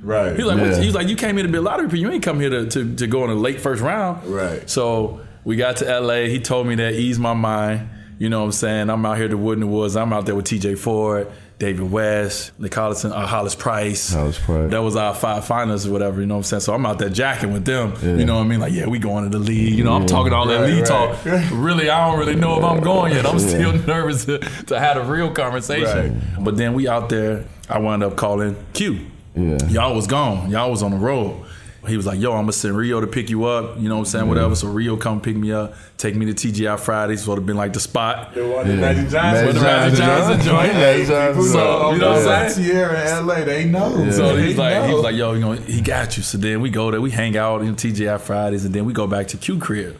Right. He's like, yeah. he's like, you came here to be a lottery pick. You ain't come here to, to, to go in a late first round. Right. So we got to L A. He told me that, eased my mind. You know what I'm saying? I'm out here to Wooden Woods. I'm out there with T J Ford. David West, Nicholson, uh, Hollis Price. Hollis Price. That was our five finals or whatever, you know what I'm saying? So I'm out there jacking with them, yeah. you know what I mean? Like, yeah, we going to the league. You know, I'm yeah. talking all that right, league right. talk. Right. Really, I don't really know if I'm going yet. I'm yeah. still nervous to, to have a real conversation. Right. But then we out there, I wound up calling Q. Yeah. Y'all was gone. Y'all was on the road. He was like, yo, I'm going to send Rio to pick you up. You know what I'm saying? Yeah. Whatever. So Rio come pick me up, take me to T G I Fridays. Would have been like the spot. It was yeah. the Magic Johnson. With the Magic Johnson joint. Magic Johnson. So, you know what I'm saying? Sierra in L A, they know. Yeah. So he was, like, know. he was like, yo, you know, he got you. So then we go there. We hang out in T G I Fridays, and then we go back to Q Crib.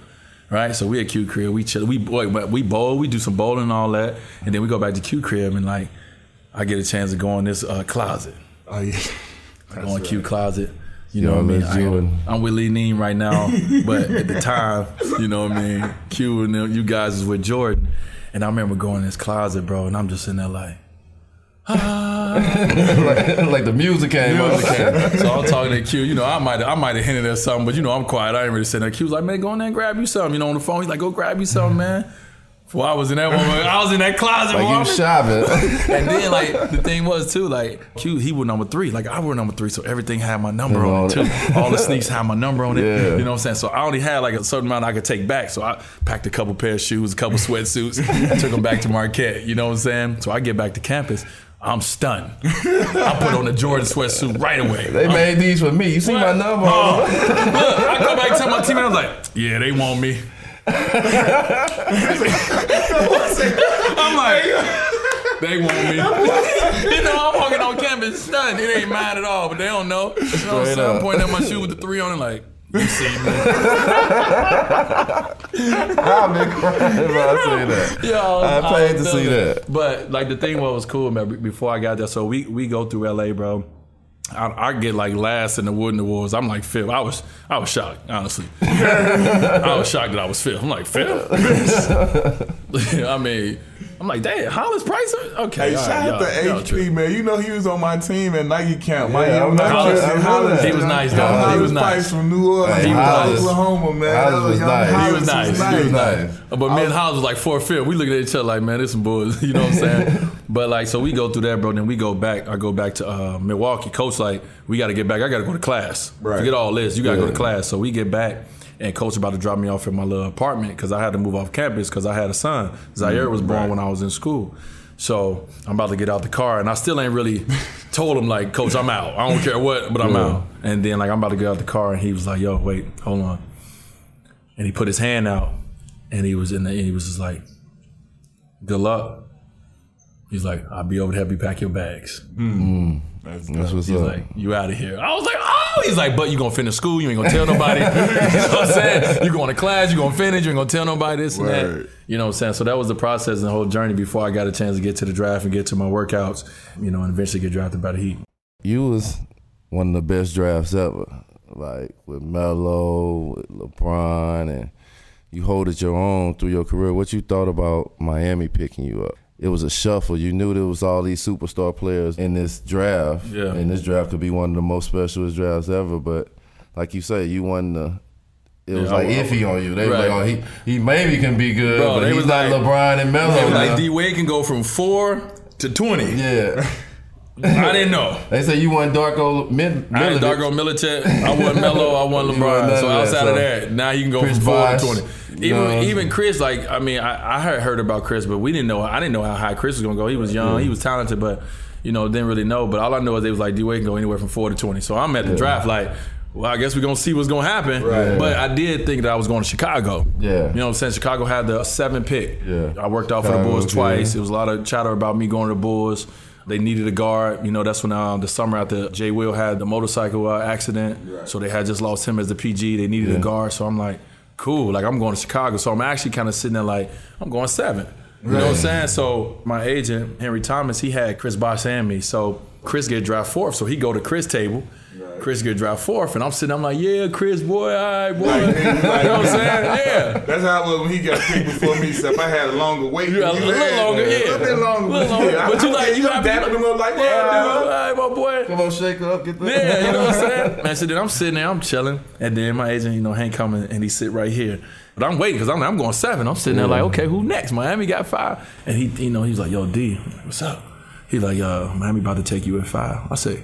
Right? So we at Q Crib. We chill. We, boy, we bowl. We do some bowling and all that. And then we go back to Q Crib, and, like, I get a chance to go in this uh, closet. Oh, yeah. I go in right. Q Closet. You know Yo, what I mean? I, I'm with Lee Neen right now, but at the time, you know what I mean? Q and them, you guys is with Jordan. And I remember going in his closet, bro, and I'm just in there like, ah. like, like the music came up. So I'm talking to Q. You know, I might I might have hinted at something, but you know, I'm quiet. I ain't really sitting there. Q was like, man, go in there and grab you something. You know, on the phone, he's like, go grab you something, man. Well, I was in that moment. I was in that closet. Like, woman. You shopping. And then, like, the thing was, too, like, Q, he was number three. Like, I were number three, so everything had my number and on it, too. All the sneaks had my number on it. Yeah. You know what I'm saying? So I only had, like, a certain amount I could take back. So I packed a couple pair of shoes, a couple sweatsuits, and took them back to Marquette. You know what I'm saying? So I get back to campus. I'm stunned. I put on a Jordan sweatsuit right away. They I'm, made these for me. You see what? My number on oh. Look, I go back to my teammate. I was like, yeah, they want me. I'm like, they want me. You know, I'm walking on campus stunned. It ain't mine at all, but they don't know. You know, some point at my shoe with the three on it, like, you see me. I've been crying if I see that. Yo, I paid to see that. But like the thing what was cool, man, before I got there, so we we go through L A, bro. I, I get like last in the Wooden Awards. I'm like fifth. I was I was shocked, honestly. I was shocked that I was fifth. I'm like fifth. I mean, I'm like, damn, Hollis Price? Okay. Hey, shout out to H P, man. You know he was on my team at Nike Camp. Yeah, my young Hollis, Hollis, Hollis, he was nice, though. Hollis he was nice. Price from New Orleans, hey, Hollis, Oklahoma, man. Hollis was nice. He was nice. He was nice. He was nice. But me and Hollis was like four or fifth. We looking at each other like, man, this some boys. You know what I'm saying? But like, so we go through that, bro. Then we go back. I go back to uh, Milwaukee. Coach like, we got to get back. I got to go to class. Right. Forget all this. You got to yeah. go to class. So we get back. And Coach about to drop me off at my little apartment because I had to move off campus because I had a son. Zaire was born right. when I was in school. So I'm about to get out the car, and I still ain't really told him, like, Coach, I'm out. I don't care what, but I'm yeah. out. And then, like, I'm about to get out the car, and he was like, yo, wait, hold on. And he put his hand out, and he was in the and he was just like, good luck. He's like, I'll be over to help you pack your bags. Mm. That's, That's what's he's up. Like, you out of here. I was like, oh! He's like, but you gonna finish school, you ain't gonna tell nobody. You know what I'm saying? You going to class, you gonna finish, you ain't gonna tell nobody this Word. And that. You know what I'm saying? So that was the process and the whole journey before I got a chance to get to the draft and get to my workouts, you know, and eventually get drafted by the Heat. You was one of the best drafts ever. Like, with Melo, with LeBron, and you hold it your own through your career. What you thought about Miami picking you up? It was a shuffle. You knew there was all these superstar players in this draft. Yeah. And this draft could be one of the most specialist drafts ever. But like you say, you won the it was yeah, like was, iffy on you. They right. were like, oh, he he maybe can be good, bro, but he's not like, LeBron and Melo. They were like, D-Wade can go from four to twenty. Yeah. I didn't know. They said you won Darko Mil- Milicic. I didn't Darko Milicic. I won Melo. I won LeBron. So outside that, so of that, now you can go Chris from four Bosh. To twenty. Even no. even Chris, like, I mean, I, I had heard about Chris, but we didn't know. I didn't know how high Chris was going to go. He was young. Yeah. He was talented, but, you know, didn't really know. But all I know is they was like, D-Wade can go anywhere from four to twenty. So I'm at the yeah. draft like, well, I guess we're going to see what's going to happen. Right. But I did think that I was going to Chicago. Yeah. You know what I'm saying? Chicago had the seventh pick. Yeah. I worked out Chicago, for the Bulls twice. Yeah. It was a lot of chatter about me going to the Bulls. They needed a guard. You know, that's when um, the summer after Jay Will had the motorcycle uh, accident. Right. So they had just lost him as the P G. They needed yeah. a guard. So I'm like, cool, like I'm going to Chicago. So I'm actually kind of sitting there like, I'm going seven. You right. know what I'm saying? So my agent, Henry Thomas, he had Chris Bosh and me. So Chris get draft fourth. So he go to Chris' table. Right. Chris get draft fourth. And I'm sitting, I'm like, yeah, Chris, boy, all right, boy. Like, you know what I'm saying? Yeah. That's how I was when he got picked before me. So if I had a longer wait. You got a little had, longer, yeah. A little bit longer. Little longer. Yeah. But you like, you got dapping him up like, yeah, uh, dude, all right, my boy. Come on, shake it up, get that. Yeah, you know what I'm saying? Man, so then I'm sitting there, I'm chilling. And then my agent, you know, Hank coming, and he sit right here. But I'm waiting because I'm, I'm going seven. I'm sitting yeah. there like, okay, who next? Miami got five. And he, you know, he was like, yo, D, what's up? He like, uh, Miami about to take you at five. I said,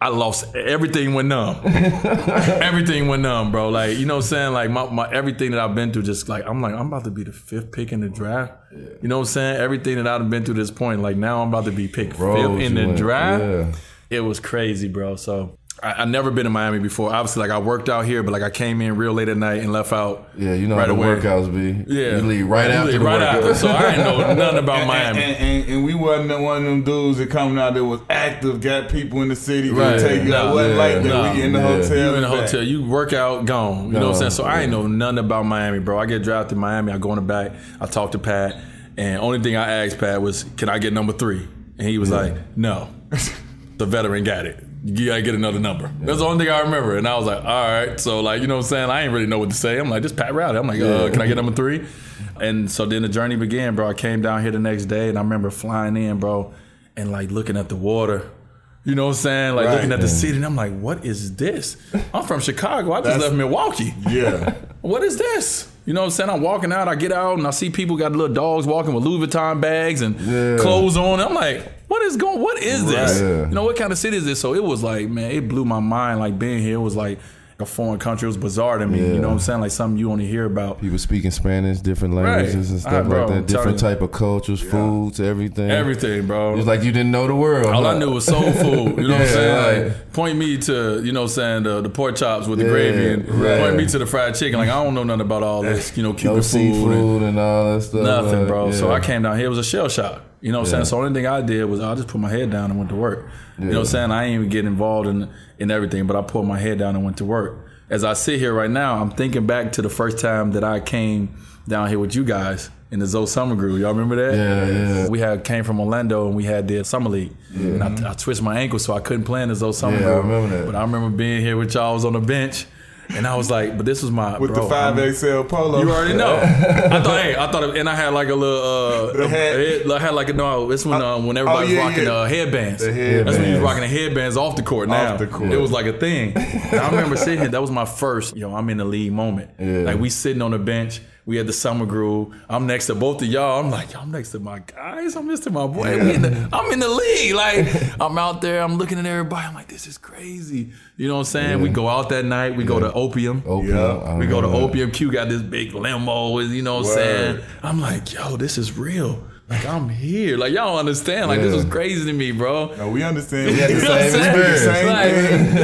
I lost everything went numb. Everything went numb, bro. Like, you know what I'm saying? Like my, my everything that I've been through, just like I'm like, I'm about to be the fifth pick in the draft. Yeah. You know what I'm saying? Everything that I've been through this point, like now I'm about to be picked fifth in the went, draft. Yeah. It was crazy, bro. So I, I never been in Miami before. Obviously, like I worked out here, but like I came in real late at night and left out. Yeah, you know right how the away. workouts be. Yeah, you leave right you leave after. Right the after. So I didn't know nothing about and, Miami. And, and, and, and we wasn't one of them dudes that coming out that was active, got people in the city right. take you. No, I wasn't yeah, like that. No, we in the yeah. hotel. You in the hotel. You work out, gone. You no, know what I'm saying? So yeah. I ain't know nothing about Miami, bro. I get drafted in Miami. I go in the back. I talk to Pat, and only thing I asked Pat was, "Can I get number three?" And he was yeah. like, "No." The veteran got it. You gotta get another number. That's the only thing I remember. And I was like, all right. So like, you know what I'm saying? I ain't really know what to say. I'm like, just Pat Riley. I'm like, uh, can I get number three? And so then the journey began, bro. I came down here the next day and I remember flying in, bro, and like looking at the water. You know what I'm saying? Like right, looking at man. the city and I'm like, what is this? I'm from Chicago. I just left Milwaukee. Yeah. What is this? You know what I'm saying? I'm walking out, I get out and I see people got little dogs walking with Louis Vuitton bags and yeah. clothes on. I'm like, what is going, what is this? Right. Yeah. You know, what kind of city is this? So it was like, man, it blew my mind. Like being here, it was like a foreign country. It was bizarre to me. Yeah. You know what I'm saying? Like something you only hear about. People speaking Spanish, different languages right. and stuff right, bro, like that. Different type of cultures, yeah. foods, everything. Everything, bro. It's like you didn't know the world. All huh? I knew was soul food. You know yeah, what I'm saying? Like, right. point me to, you know what I'm saying, the, the pork chops with yeah, the gravy. And right. point me to the fried chicken. Like I don't know nothing about all this, you know, Cuban no food. seafood and, and all that stuff. Nothing, like, bro. Yeah. So I came down here. It was a shell shock. You know what I'm yeah. saying? So the only thing I did was I just put my head down and went to work. Yeah. You know what I'm saying? I ain't even get involved in in everything, but I put my head down and went to work. As I sit here right now, I'm thinking back to the first time that I came down here with you guys in the Zoe Summer Group. Y'all remember that? Yeah, yeah. We had came from Orlando and we had the Summer League. Yeah. And I, I twisted my ankle so I couldn't play in the Zoe Summer yeah, Group. I remember that. But I remember being here with y'all. I was on the bench. And I was like, but this was my with bro, the five I mean, X L polo. You already know. I thought, hey, I thought, it, and I had like a little, uh, a, head, I had like a no. This when um, when everybody's oh, yeah, rocking yeah. Uh, headbands. The headbands. That's when you was rocking the headbands off the court. Now off the court. It was like a thing. And I remember sitting here. That was my first, you know, I'm in the league moment. Yeah. Like we sitting on the bench. We had the Summer Groove. I'm next to both of y'all. I'm like, I'm next to my guys. I'm next to my boy. Yeah. We in the, I'm in the league. Like, I'm out there. I'm looking at everybody. I'm like, this is crazy. You know what I'm saying? Yeah. We go out that night. We yeah. go to Opium. Opium. Yeah. We go to Opium. Q got this big limo. You know what I'm saying? I'm like, yo, this is real. Like, I'm here. Like, y'all don't understand. Like, yeah. this was crazy to me, bro. No, we understand. We had the same experience. Same thing.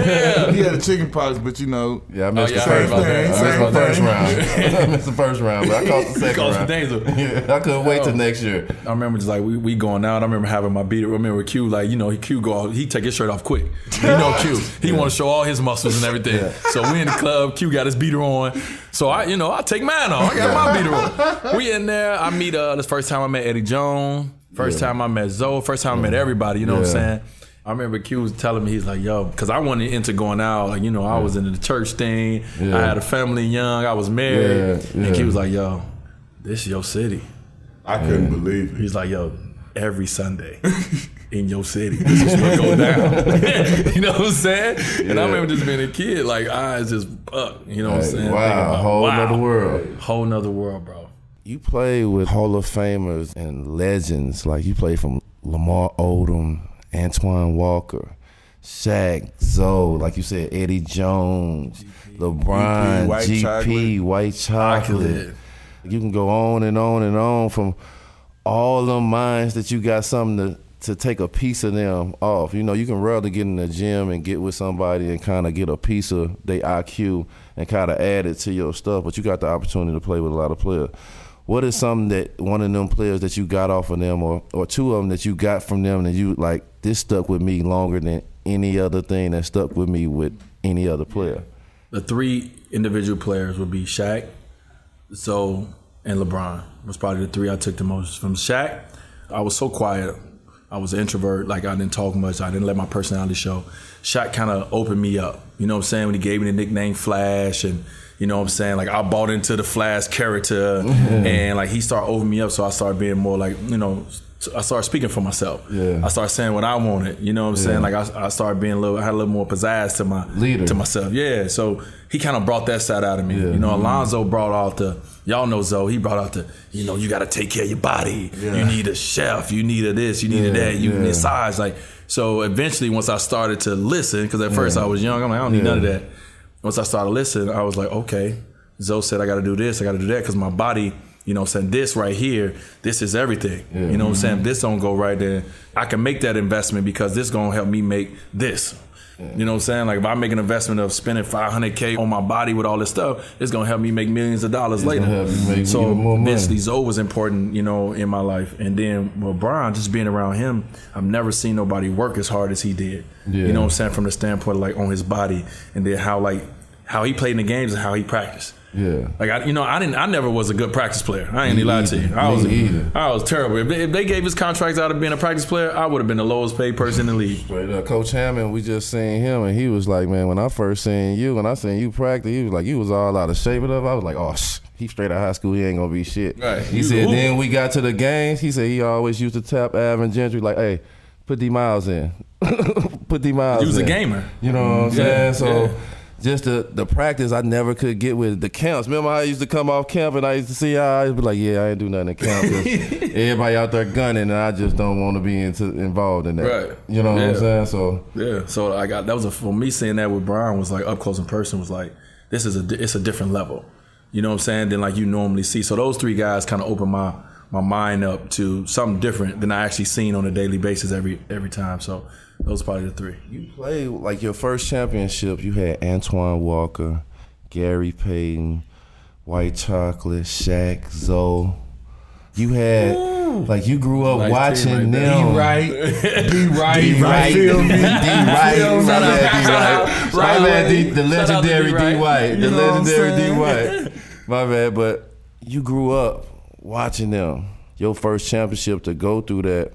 Yeah. He had the chicken pox, but you know. Yeah, I missed oh, yeah, the first round. I missed my first round. I missed the first round, but I caught the second round. Yeah, I couldn't wait till next year. I remember just like, we, we going out. I remember having my beat. I remember Q, like, you know, Q go out. He take his shirt off quick. You know Q. He yeah. want to show all his muscles and everything. Yeah. So we in the club. Q got his beater on. So, I, you know, I take mine off. I got my beater on. We in there. I meet, uh, the first time I met Eddie Jones. First yeah. time I met Zoe, first time yeah. I met everybody, you know yeah. what I'm saying? I remember Q was telling me, he's like, yo, because I wanted into going out, like, you know, I yeah. was into the church thing, yeah. I had a family young, I was married, yeah. Yeah. and Q was like, yo, this is your city. I couldn't yeah. believe it. He's like, yo, every Sunday in your city, this is what goes down. You know what I'm saying? Yeah. And I remember just being a kid, like, eyes just up, you know hey, what I'm saying? Wow, whole wow. nother world. Whole nother world, bro. You play with Hall of Famers and legends, like you play from Lamar Odom, Antoine Walker, Shaq, Zoe, like you said, Eddie Jones, G P, LeBron, G P, White Chocolate. You can go on and on and on from all them minds that you got something to, to take a piece of them off. You know, you can rather get in the gym and get with somebody and kind of get a piece of their I Q and kind of add it to your stuff, but you got the opportunity to play with a lot of players. What is something that one of them players that you got off of them or, or two of them that you got from them and you like, this stuck with me longer than any other thing that stuck with me with any other player? The three individual players would be Shaq, Zoe, and LeBron. Was probably the three I took the most from. Shaq, I was so quiet. I was an introvert. Like, I didn't talk much. I didn't let my personality show. Shaq kind of opened me up. You know what I'm saying? When he gave me the nickname Flash and, you know what I'm saying? Like, I bought into the Flash character, mm-hmm. and like he started opening me up, so I started being more like, you know, I started speaking for myself. Yeah. I started saying what I wanted. You know what I'm yeah. saying? Like I, I started being a little, I had a little more pizzazz to my leader, to myself. Yeah. So he kind of brought that side out of me. Yeah. You know, mm-hmm. Alonzo brought out the, y'all know Zoe, he brought out the, you know, you got to take care of your body. Yeah. You need a chef. You need a this. You need yeah. a that. You yeah. need a size. Like, so eventually once I started to listen, because at yeah. first I was young, I'm like, I don't need yeah. none of that. Once I started listening, I was like, okay. Zoe said, I got to do this. I got to do that because my body, you know what I'm saying, this right here, this is everything. Yeah. You know what I'm saying? If this don't go right there, I can make that investment because this going to help me make this. Yeah. You know what I'm saying? Like if I make an investment of spending five hundred K on my body with all this stuff, it's going to help me make millions of dollars it's later. Gonna help you make so more money. Eventually Zoe was important, you know, in my life. And then with Brian, just being around him, I've never seen nobody work as hard as he did. Yeah. You know what I'm saying? From the standpoint of like on his body and then how like, how he played in the games and how he practiced. Yeah, like I, you know, I didn't. I never was a good practice player. I ain't lie to you. I was. Either. I was terrible. If they, if they gave us contracts out of being a practice player, I would have been the lowest paid person in the league. Right up. Coach Hammond, we just seen him, and he was like, "Man, when I first seen you, when I seen you practice, he was like, you was all out of shape and up." I was like, "Oh, sh- he straight out of high school, he ain't gonna be shit." Right. He, he said. Then we got to the games. He said he always used to tap Av and Gentry like, "Hey, put D-Miles in, put D-Miles." He was in. a gamer. You know what I'm yeah, saying? So. Yeah. Just the, the practice I never could get with the camps. Remember how I used to come off camp and I used to see how I would be like, yeah, I ain't do nothing in camp. Everybody out there gunning and I just don't want to be into, involved in that. Right. You know yeah. what I'm saying? So yeah. So I got that was a, for me seeing that with Brian was like up close in person was like this is a it's a different level. You know what I'm saying? Than like you normally see. So those three guys kind of opened my my mind up to something different than I actually seen on a daily basis every every time. So. Those are probably the three. You played, like, your first championship, you had Antoine Walker, Gary Payton, White Chocolate, Shaq, Zoe. You had, Ooh. like, you grew up nice watching them. D right, D right, D right, D right, shout out, D right, the legendary D White, the legendary D White. My bad, but you grew up watching them. Your first championship to go through that.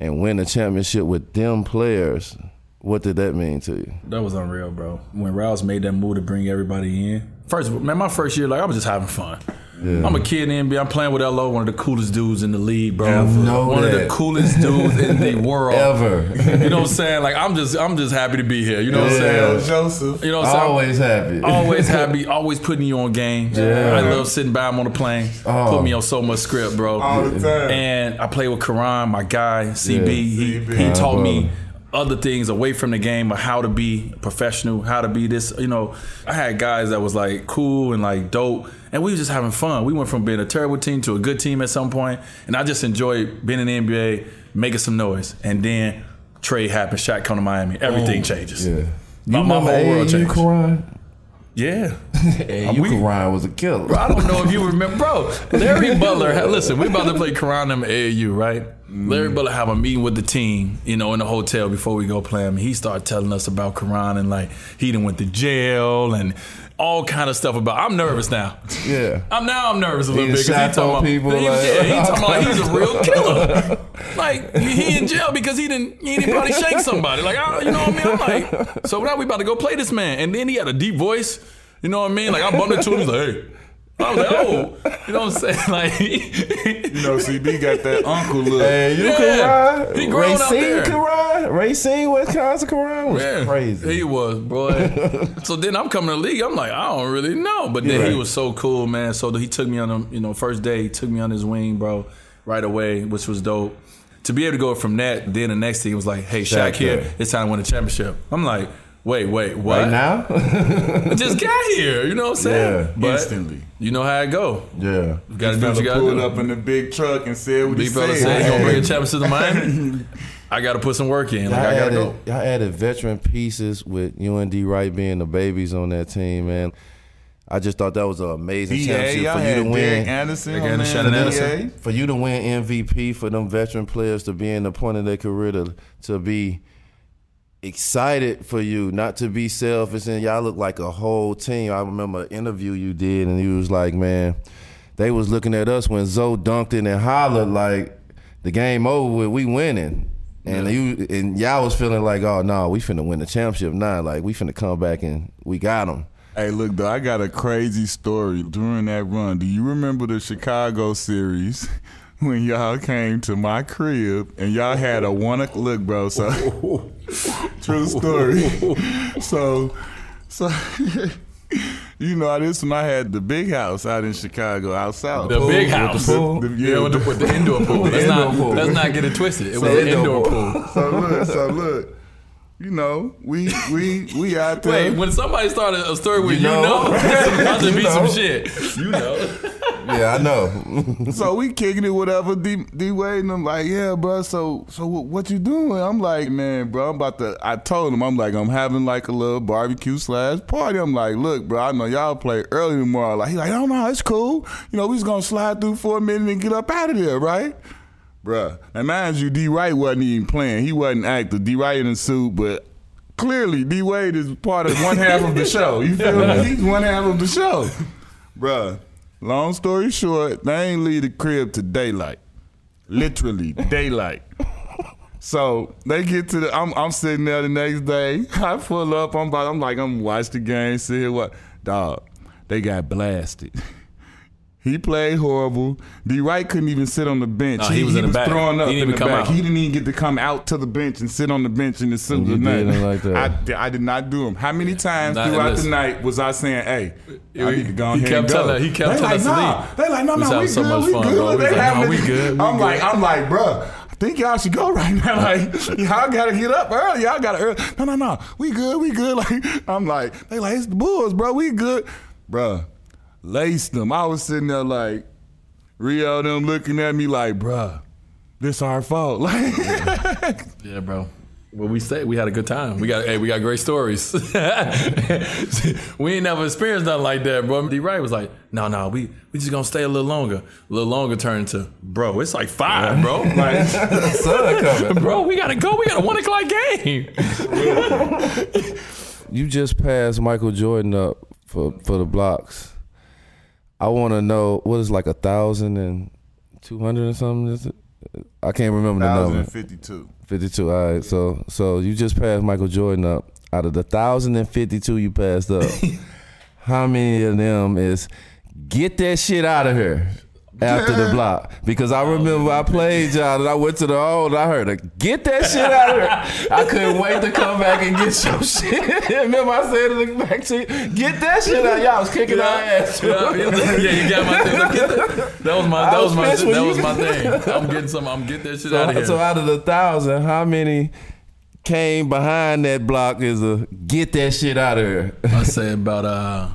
And win a championship with them players, what did that mean to you? That was unreal, bro. When Rouse made that move to bring everybody in, first, man, my first year, like, I was just having fun. Yeah. I'm a kid in the N B A. I'm playing with L O, one of the coolest dudes in the league, bro. I know one that. of the coolest dudes in the world. Ever. You know what I'm saying? Like, I'm just I'm just happy to be here. You know what I'm yeah, saying? Joseph. You know what I'm always saying? Always happy. Always happy. Always putting you on games. Yeah. I love sitting by him on the plane. Oh. Put me on so much script, bro. All the time. And I play with Karan, my guy, C B. Yeah. He, C B. he taught me other things away from the game of how to be professional, how to be this, you know. I had guys that was like cool and like dope, and we was just having fun. We went from being a terrible team to a good team at some point, and I just enjoyed being in the N B A, making some noise. And then trade happened, Shaq come to Miami, everything oh, changes. Yeah. My, my whole world changed. Karan? Yeah. Hey, you we, Karan was a killer. I don't know if you remember. Bro, Larry Butler, listen, we about to play Karan in A A U, right? Mm. Larry Butler have a meeting with the team, you know, in the hotel before we go play him. He started telling us about Karan and, like, he done went to jail and all kind of stuff about I'm nervous now. Yeah. I'm Now I'm nervous a little he bit. He talking about, people. He, like, yeah, he talking about he's a real killer. Like, he in jail because he didn't, he didn't probably shake somebody. Like, I, you know what I mean? I'm like, so now we about to go play this man. And then he had a deep voice. You know what I mean? Like, I bumped into him. He's like, hey. I was like, oh. You know what I'm saying? Like, you know, C B got that uncle look. Hey, you yeah. Karan. He grown Racine out there. Karan. Racine, Wisconsin Karan was yeah. crazy. He was, boy. So then I'm coming to the league. I'm like, I don't really know. But then right. he was so cool, man. So he took me on him, you know, first day, he took me on his wing, bro, right away, which was dope. To be able to go from that, then the next thing was like, hey, Shaq, Shaq here. It's time to win a championship. I'm like, Wait, wait, what? Right now? I just got here, you know what I'm saying? Yeah, but instantly. You know how it go. Yeah. You gotta do what you gotta pulled do. Pulled up in the big truck and said what he said. Big said, hey. Gonna bring a championship to the Miami? I gotta put some work in. Like, I, I gotta added, go. Y'all added veteran pieces with U N D Wright being the babies on that team, man. I just thought that was an amazing B A, championship for you to win. Derek Anderson, Derek Anderson, man, Anderson. For you to win M V P, for them veteran players to be in the point of their career to, to be excited for you, not to be selfish, and y'all look like a whole team. I remember an interview you did, and you was like, man, they was looking at us when Zoe dunked in and hollered like, the game over with, we winning. And yeah. you and y'all was feeling like, oh, no, we finna win the championship now. Like, we finna come back and we got them. Hey, look, though, I got a crazy story during that run. Do you remember the Chicago series? when y'all came to my crib and y'all had a one o'clock look, bro. So true story. so so you know, I this when I had the big house out in Chicago, out south. The, the big house, the pool. The, the, yeah, yeah, with the, with the indoor pool. Let's not, pool. Let's not get it twisted. It so was an indoor pool. pool. So look, so look. You know, we we we out there. Wait, when somebody started a story with you, you know, about to be some shit. You know. Yeah, I know. So we kicking it, whatever. D, D Wade and I'm like, yeah, bro. So so what, what you doing? I'm like, man, bro. I'm about to. I told him, I'm like, I'm having like a little barbecue slash party. I'm like, look, bro. I know y'all play early tomorrow. Like, he's like, oh no, it's cool. You know, we just gonna slide through for a minute and get up out of there, right? Bruh, and mind you, D. Wright wasn't even playing. He wasn't active. D. Wright in the suit, but clearly D. Wade is part of one half of the show. You feel me? He's one half of the show. Bruh, long story short, they ain't leave the crib to daylight. Literally, daylight. So they get to the, I'm, I'm sitting there the next day. I pull up, I'm, about, I'm like, I'm watch the game, see what. Dog, they got blasted. He played horrible. D. Wright couldn't even sit on the bench. No, he, he was, he in was the back. Throwing up he didn't in the come back. Out. He didn't even get to come out to the bench and sit on the bench in the suit. Like that. I, I did not do him. How many times not throughout the night was I saying, "Hey, he, I need to go on here and go"? Telling, he kept they telling like, us nah. to leave. They like, no, no, we, we, so good, we, fun, good. They like, no, we good. We I'm good. Like, I'm like, bro. Think y'all should go right now. Like, y'all gotta get up early. Y'all gotta early. No, no, no. We good. We good. Like, I'm like, they like, it's the Bulls, bro. We good, bro. Laced them. I was sitting there like, Rio them looking at me like, bruh, this our fault. Like, yeah. yeah, bro. Well, we say we had a good time. We got, hey, we got great stories. We ain't never experienced nothing like that, bro. D. Wright was like, no, no, we we just gonna stay a little longer. A little longer turned to, bro, it's like five, bro. Like, sun coming. Bro, we gotta go. We got a one o'clock game. You just passed Michael Jordan up for, for the blocks. I want to know, what is like a thousand and two hundred or something? Is it? I can't remember the number. one thousand fifty-two. fifty-two, all right. Yeah. So so you just passed Michael Jordan up. Out of the one thousand fifty-two you passed up, how many of them is, get that shit out of here after the block? Because I remember I played y'all and I went to the hall and I heard, a, get that shit out of here. I couldn't wait to come back and get your shit. Remember I said to the back seat, get that shit out. Y'all was kicking our ass. Yeah, you got my thing. That, that was my, that was my, that was my thing. I'm getting some, I'm getting that shit so, out of here. So out of the thousand, how many came behind that block is a, get that shit out of here? I say about, uh,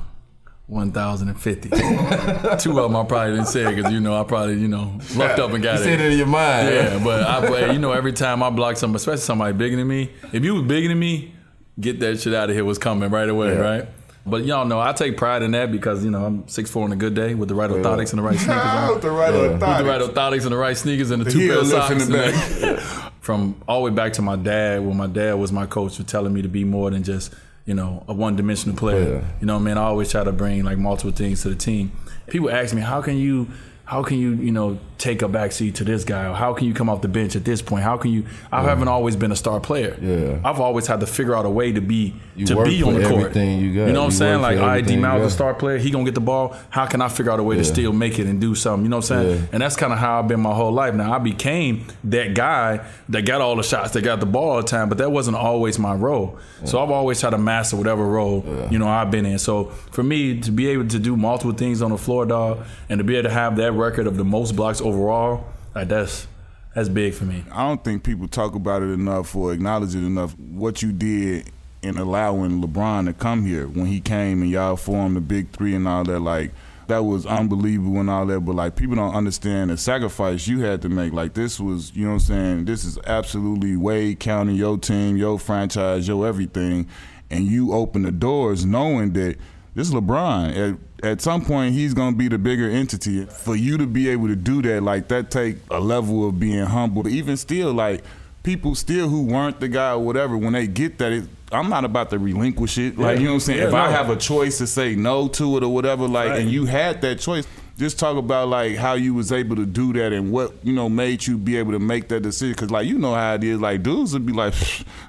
one thousand fifty. Two of them I probably didn't say because, you know, I probably, you know, lucked up and got you it. You said it in your mind. Yeah, but, I, but, you know, every time I block somebody, especially somebody bigger than me, if you was bigger than me, get that shit out of here was coming right away, yeah. right? But y'all know, I take pride in that because, you know, I'm six foot four on a good day with the right yeah. orthotics and the right sneakers on. with the right yeah. orthotics. With the right orthotics and the right sneakers and the, the two pair of socks. The and From all the way back to my dad, when my dad was my coach for telling me to be more than just, you know, a one-dimensional player. Yeah. You know what I mean? I always try to bring like multiple things to the team. People ask me, how can you, how can you, you know, take a backseat to this guy? Or how can you come off the bench at this point? How can you? I yeah. haven't always been a star player. Yeah. I've always had to figure out a way to be you to be on the court. You, got. you know what you I'm saying? Like, all right, D-Miles is a star player. He gonna get the ball. How can I figure out a way yeah. to still make it and do something? You know what I'm saying? Yeah. And that's kind of how I've been my whole life. Now I became that guy that got all the shots, that got the ball all the time, but that wasn't always my role. Yeah. So I've always tried to master whatever role yeah. you know I've been in. So for me to be able to do multiple things on the floor, dog, and to be able to have that record of the most blocks over. Overall, like that's that's big for me. I don't think people talk about it enough or acknowledge it enough. What you did in allowing LeBron to come here when he came and y'all formed the Big Three and all that, like that was unbelievable and all that. But like people don't understand the sacrifice you had to make. Like this was, you know what I'm saying? This is absolutely Wade County, your team, your franchise, your everything, and you open the doors knowing that this is LeBron. At, At some point, he's going to be the bigger entity. For you to be able to do that, like, that take a level of being humble. Even still, like, people still who weren't the guy or whatever, when they get that, it, I'm not about to relinquish it. Like, yeah. you know what I'm saying? Yeah, if no. I have a choice to say no to it or whatever, like, right. and you had that choice, just talk about like how you was able to do that and what, you know, made you be able to make that decision. Cause like, you know how it is, like dudes would be like,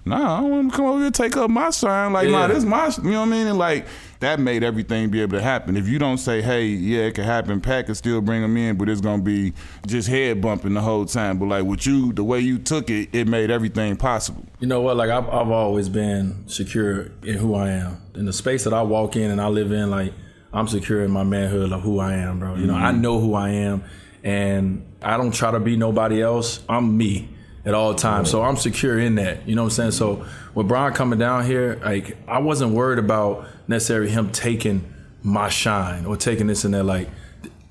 nah, I don't want to come over here and take up my sign. Like, yeah. nah, this is my, you know what I mean? And like, that made everything be able to happen. If you don't say, hey, yeah, it could happen, Pat could still bring them in, but it's going to be just head bumping the whole time. But like with you, the way you took it, it made everything possible. You know what? Like I've, I've always been secure in who I am. In the space that I walk in and I live in, like, I'm secure in my manhood of who I am, bro. You know, mm-hmm. I know who I am, and I don't try to be nobody else. I'm me at all times. Mm-hmm. So I'm secure in that. You know what I'm saying? So with Brian coming down here, like, I wasn't worried about necessarily him taking my shine or taking this and that. Like,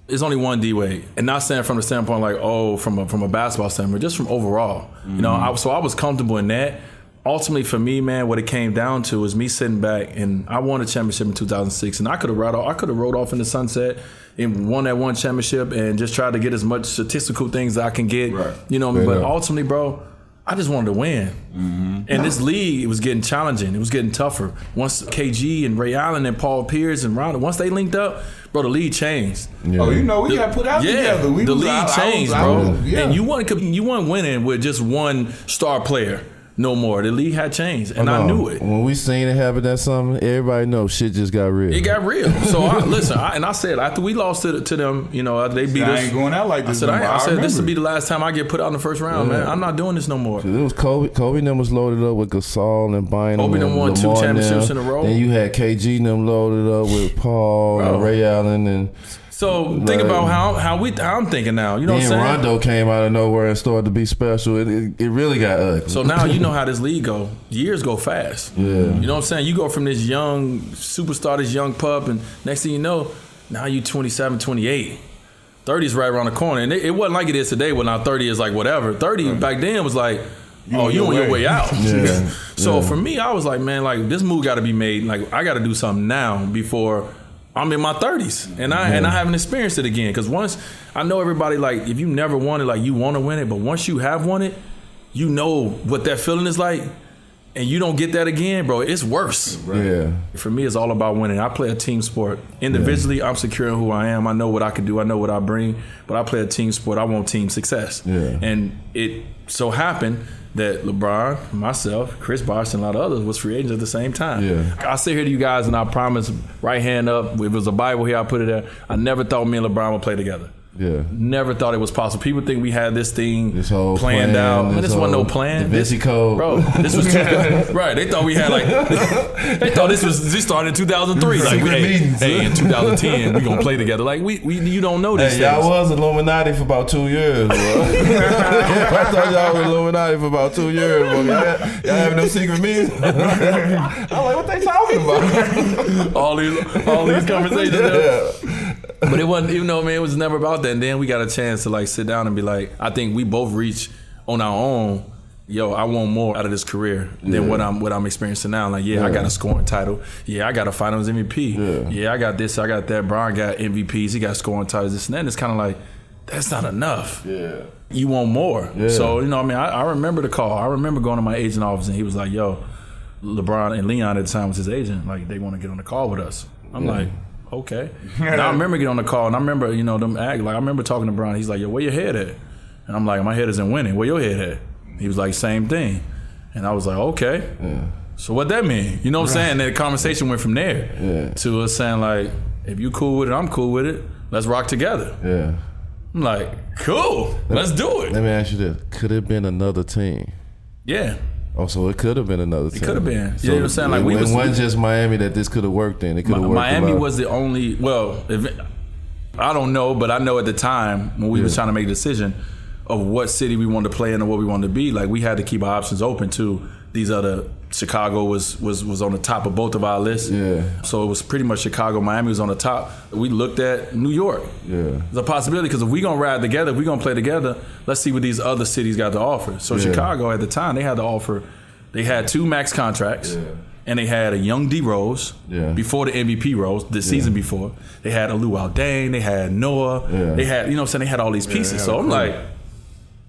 it's only one D-Wade. And not saying from the standpoint like, oh, from a, from a basketball standpoint, just from overall. Mm-hmm. You know, I, so I was comfortable in that. Ultimately, for me, man, what it came down to was me sitting back, and I won a championship in two thousand six, and I could have rode off, I could have rode off in the sunset and won that one championship and just tried to get as much statistical things as I can get. Right. You know what I mean? But up. ultimately, bro, I just wanted to win. Mm-hmm. And this league, it was getting challenging. It was getting tougher. Once K G and Ray Allen and Paul Pierce and Ronald, once they linked up, bro, the league changed. Yeah. Oh, you know, we the, got put out yeah, together. We the was, league I, changed, I was, bro. I was, yeah. And you weren't, you weren't winning with just one star player. No more. The league had changed, and oh, no. I knew it. When we seen it happen, that's something everybody knows. Shit just got real. It got real. So I, listen, I, and I said after we lost to, to them, you know, they beat I us. Ain't going out like this. I said, I, I, I said this will be the last time I get put out in the first round, yeah. man. I'm not doing this no more. It was Kobe. Kobe and them was loaded up with Gasol and Bynum. Kobe and them won Lamar two championships in a row. Then you had K G and them loaded up with Paul Bro. and Ray Allen and. So like, think about how how we how I'm thinking now. You know what I'm saying? Rondo came out of nowhere and started to be special. It it, it really got ugly. So now you know how this league go. Years go fast. Yeah. You know what I'm saying? You go from this young superstar, this young pup, and next thing you know, now you twenty-seven, twenty-eight. thirty's right around the corner. And it, it wasn't like it is today when now thirty is like whatever. thirty mm-hmm. back then was like, you oh, you on your way out. yeah. So yeah. for me, I was like, man, like this move got to be made. Like I got to do something now before I'm in my thirties, and I yeah. and I haven't experienced it again. Because once, I know everybody, like, if you never won it, like, you want to win it. But once you have won it, you know what that feeling is like, and you don't get that again, bro. It's worse. Right? Yeah. For me, it's all about winning. I play a team sport. Individually, yeah. I'm secure in who I am. I know what I can do. I know what I bring. But I play a team sport. I want team success. Yeah. And it so happened that LeBron, myself, Chris Bosh, and a lot of others was free agents at the same time. Yeah. I sit here to you guys, and I promise, right hand up, if it was a Bible here, I put it there, I never thought me and LeBron would play together. Yeah. Never thought it was possible. People think we had this thing this whole planned plan, out. This, Man, this wasn't no plan. Da Vinci Code. Bro, this was right. They thought we had like they thought this was this started in two thousand three. Like we, hey, hey, in two thousand ten we gonna play together. Like we, we you don't know this. Hey, y'all was Illuminati for about two years, bro. I thought y'all were Illuminati for about two years, bro. Y'all, y'all have no secret meetings. I'm like, what they talking about? all these all these conversations. Yeah. But it wasn't, you know, man, it was never about that. And then we got a chance to like sit down and be like, I think we both reach on our own. Yo, I want more out of this career than yeah. what I'm what I'm experiencing now. Like, yeah, yeah, I got a scoring title. Yeah, I got a Finals M V P. Yeah, yeah I got this. I got that. Brian got M V Ps. He got scoring titles. This and that. And it's kind of like, that's not enough. Yeah, you want more. Yeah. So you know, I mean, I, I remember the call. I remember going to my agent office and he was like, "Yo, LeBron and Leon at the time was his agent. Like, they want to get on the call with us." I'm yeah. like. Okay. And I remember getting on the call, and I remember, you know, them act like I remember talking to Brian. He's like, "Yo, where your head at?" And I'm like, "My head isn't winning. Where your head at?" He was like, "Same thing." And I was like, "Okay." Yeah. So what that mean? You know what I'm saying? And the conversation went from there yeah. to us saying like, "If you cool with it, I'm cool with it. Let's rock together." Yeah. I'm like, "Cool. Let Let's me, do it." Let me ask you this: could it have been another team? Yeah. Oh, so it could have been another team. It could have been. So yeah, you know what I'm saying? Like it, we it was, wasn't just Miami that this could have worked in. It could have worked. Miami was the only, well, if it, I don't know, but I know at the time when we yeah. was trying to make a decision of what city we wanted to play in and what we wanted to be, like we had to keep our options open to these other, Chicago was was was on the top of both of our lists. Yeah. So it was pretty much Chicago, Miami was on the top. We looked at New York. Yeah. The possibility, because if we're going to ride together, if we're going to play together, let's see what these other cities got to offer. So yeah. Chicago at the time, they had to offer, they had two max contracts. Yeah. And they had a young D Rose yeah. before the M V P Rose, the yeah. season before. They had a Luau Dane, they had Noah. Yeah. They had, you know what I'm saying, they had all these pieces. Yeah, so I'm like,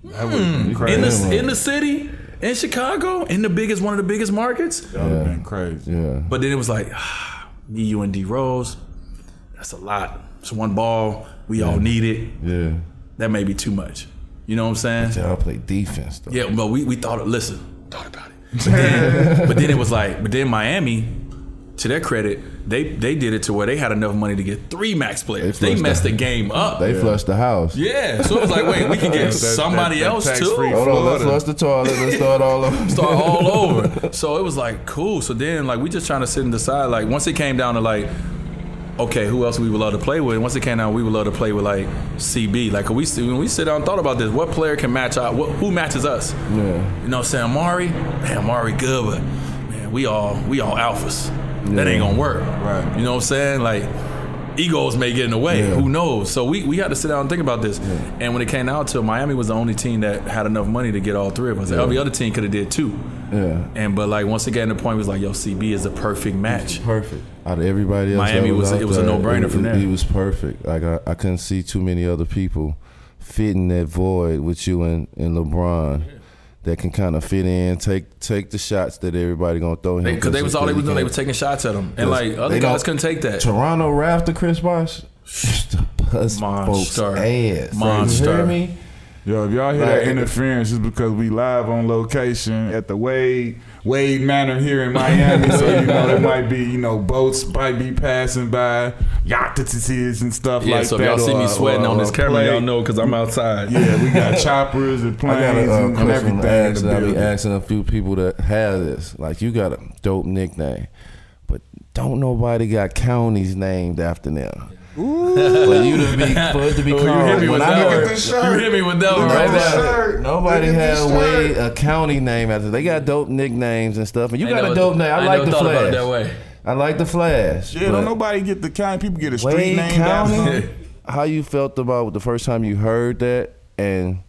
mm, in, the, in the city, in Chicago, in the biggest, one of the biggest markets. That would have been crazy. Yeah. But then it was like, ah, you and D Rose, That's a lot. It's one ball. We yeah. all need it. Yeah. That may be too much. You know what I'm saying? But y'all play defense, though. Yeah, but we, we thought, listen, thought about it. But then, but then it was like, but then Miami, to their credit, they they did it to where they had enough money to get three max players. They, they messed the, the game up. They yeah. flushed the house. Yeah, so it was like, wait, we can get that, somebody that, that else too. Hold on, let's flush the toilet. Let's start all over. Start all over. So it was like, cool. So then, like, we just trying to sit and decide. Like, once it came down to like, okay, who else we would love to play with? And once it came down, we would love to play with like C B. Like, we when we sit down and thought about this, what player can match out? What, who matches us? Yeah. You know, saying Amari, man, Amari good, but man, we all we all alphas. Yeah. That ain't gonna work. Right. You know what I'm saying? Like, egos may get in the way. Yeah. Who knows? So we we had to sit down and think about this. Yeah. And when it came out to Miami was the only team that had enough money to get all three of us. Yeah. Every other team could have did two. Yeah. And but like once again, the point was like, yo, C B is a perfect match. Perfect. Out of everybody else, Miami was, was it was there, a no brainer from there. He was perfect. Like I, I couldn't see too many other people fitting that void with you and, and LeBron. Yeah. That can kind of fit in, take take the shots that everybody gonna throw him. Because they was all they was doing, they were taking shots at him, and like other guys couldn't take that. Toronto Raptor Chris Bosh, monster, ass. monster. You hear me? Yo, if y'all hear like, that interference, it's because we live on location at the Wade Wade Manor here in Miami. So you know there might be, you know, boats might be passing by, yachts and stuff yeah, like so that. Yeah, so if y'all or, see me sweating or, on this camera, play. Y'all know because I'm outside. Yeah, we got choppers and planes a, uh, and everything. Ask, I'll be asking a few people that have this. Like, you got a dope nickname, but don't nobody got counties named after them. Ooh. For you to be supposed to be called. You hit me with that one. You hit me with that one right now. Nobody had a way a county name after. They got dope nicknames and stuff. And you got a dope name. I like the Flash. I like the Flash. Yeah, don't nobody get the county. People get a street name after. How you felt about the first time you heard that, and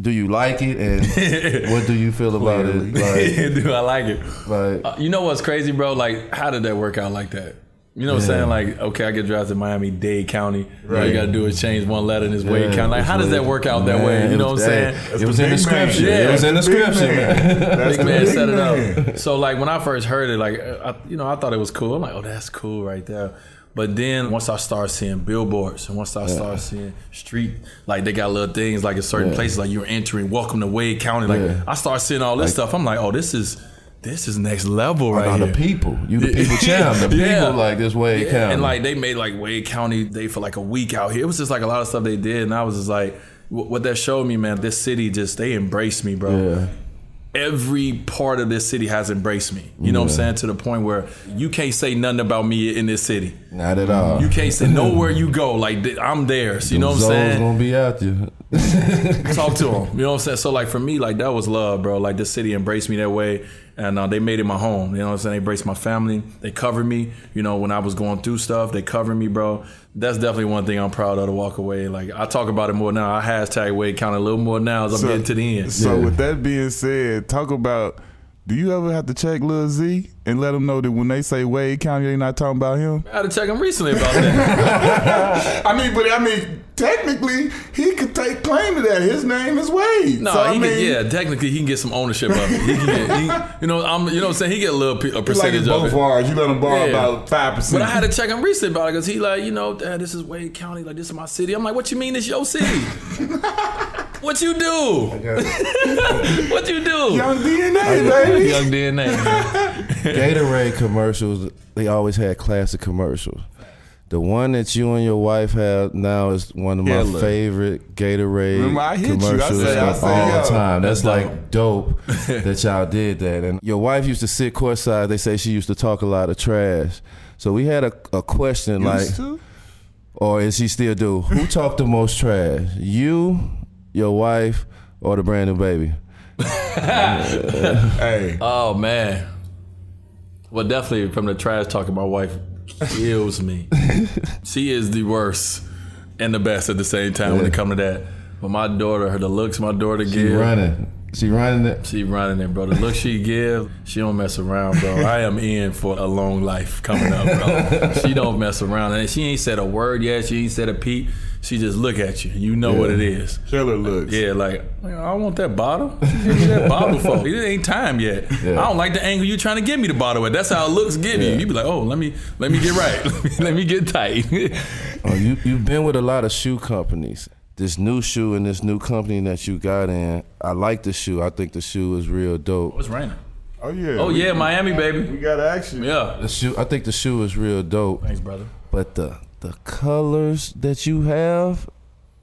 do you like it, and what do you feel about it? Like, do I like it? Like, uh, you know what's crazy, bro? Like, how did that work out like that? You know what yeah. I'm saying? Like, okay, I get drafted in Miami-Dade County. Right. All you got to do is change one letter in this yeah, Wade County. Like, how does that work out that man, way? You know what I'm saying? It was in the description. It was in the description. Big man set it up. So, like, when I first heard it, like, I, you know, I thought it was cool. I'm like, oh, that's cool right there. But then once I started seeing billboards and once I yeah. started seeing street, like they got little things, like in certain yeah. places, like you're entering, welcome to Wade County. Like, yeah. I started seeing all this like, stuff. I'm like, oh, this is... This is next level right here. The people. You the people champ. The people yeah. like this Wade yeah. County. And like they made like Wade County Day for like a week out here. It was just like a lot of stuff they did. And I was just like, what that showed me, man, this city just, they embraced me, bro. Yeah. Every part of this city has embraced me. You know yeah. what I'm saying? To the point where you can't say nothing about me in this city. Not at all. You can't say nowhere you go. Like, I'm there. So you know what I'm saying? Gonna be out there. Talk to them. You know what I'm saying? So like for me, like that was love, bro. Like this city embraced me that way. And uh, they made it my home. You know what I'm saying? They embraced my family. They covered me. You know, when I was going through stuff, they covered me, bro. That's definitely one thing I'm proud of to walk away. Like, I talk about it more now. I hashtag Wade County a little more now as so, I'm getting to the end. So yeah. with that being said, talk about, do you ever have to check Lil Z and let him know that when they say Wade County, they not talking about him? I had to check him recently about that. I mean, but I mean, technically, he could take claim to that. His name is Wade. No, so, I he mean, can, yeah, technically, he can get some ownership of it. He can get, he, you know, I'm, you know what I'm saying? He get a little p- a percentage like of it. Like both bars. You let him borrow yeah. about five percent. But I had to check him recently about it because he like, you know, Dad, this is Wade County. Like, this is my city. I'm like, what you mean it's your city? What you do? What you do? Young D N A, baby. Young D N A. Gatorade commercials, they always had classic commercials. The one that you and your wife have now is one of my Hitler. favorite Gatorade Remember, I hit commercials you. I say, I say, all the time. That's, that's like dope that y'all did that. And your wife used to sit courtside. They say she used to talk a lot of trash. So we had a, a question used like, to? or is she still do? Who talked the most trash? You, your wife, or the brand new baby? uh, hey. Oh, man. Well, definitely from the trash talking, my wife kills me. She is the worst and the best at the same time yeah. when it comes to that. But my daughter, her the looks my daughter gives. She running. She running it. She running it, bro. The look she give, she don't mess around, bro. I am in for a long life coming up, bro. She don't mess around. And she ain't said a word yet. She ain't said a peep. she just look at you. You know yeah. what it is. Killer looks. Yeah, like, I want that bottle. That bottle for. It ain't time yet. Yeah. I don't like the angle you trying to give me the bottle at. That's how it looks give yeah. you. You be like, oh, let me let me get right. let, me, let me get tight. Oh, you, you've been with a lot of shoe companies. This new shoe and this new company that you got in, I like the shoe. I think the shoe is real dope. Oh, it's raining. Oh, yeah. Oh, yeah, we, Miami, baby. We got action. Yeah. The shoe. I think the shoe is real dope. Thanks, brother. But the the colors that you have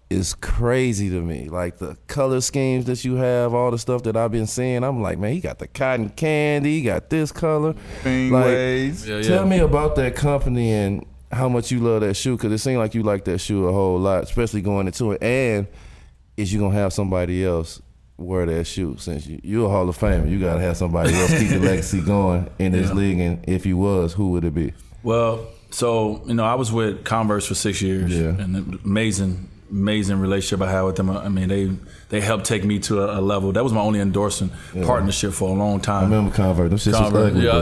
is crazy to me. Like, the color schemes that you have, all the stuff that I've been seeing, I'm like, man, he got the cotton candy, he got this color. Like, yeah, yeah. Tell me about that company and how much you love that shoe, because it seemed like you like that shoe a whole lot, especially going into it. And is you going to have somebody else wear that shoe? Since you, you're a Hall of Famer, you got to have somebody else keep the legacy going in this yeah. league. And if you was, who would it be? Well, so, you know, I was with Converse for six years. Yeah. And amazing, amazing relationship I had with them. I mean, they they helped take me to a, a level. That was my only endorsing yeah. partnership for a long time. I remember Converse. Them shits was ugly. Yeah,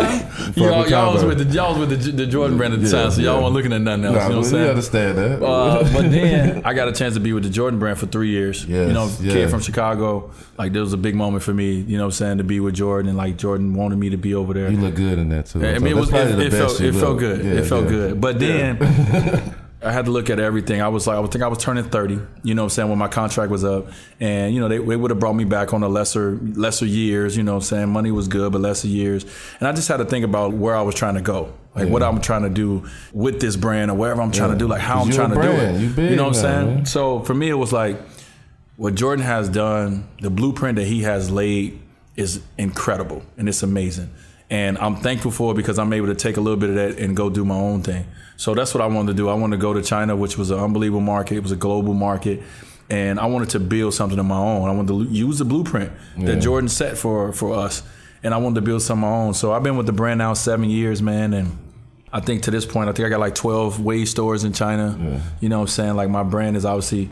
yeah. Y'all, y'all was with the, y'all was with the, the Jordan brand at the yeah, time, so y'all yeah. weren't looking at nothing else. Nah, you know what I'm saying? You understand that. Uh, but then I got a chance to be with the Jordan brand for three years. Yes, you know, yes. Kid from Chicago. Like, there was a big moment for me, you know what I'm saying, to be with Jordan, and like Jordan wanted me to be over there. You look good in that too. Yeah, I mean, it, was, it, it, felt, it felt good. Yeah, it felt yeah. good. But then. Yeah. I had to look at everything. I was like, I think I was turning thirty, you know what I'm saying, when my contract was up. And, you know, they, they would have brought me back on a lesser lesser years, you know what I'm saying. Money was good, but lesser years. And I just had to think about where I was trying to go. Like, yeah. what I'm trying to do with this brand or whatever I'm trying yeah. to do, like how I'm trying to brand. do it. You, big, you know what I'm saying? Man. So for me, it was like what Jordan has done, the blueprint that he has laid is incredible and it's amazing. And I'm thankful for it because I'm able to take a little bit of that and go do my own thing. So that's what I wanted to do. I wanted to go to China, which was an unbelievable market. It was a global market. And I wanted to build something of my own. I wanted to use the blueprint yeah. that Jordan set for, for us. And I wanted to build something of my own. So I've been with the brand now seven years, man. And I think to this point, I think I got like twelve Wade stores in China. Yeah. You know what I'm saying? Like, my brand is obviously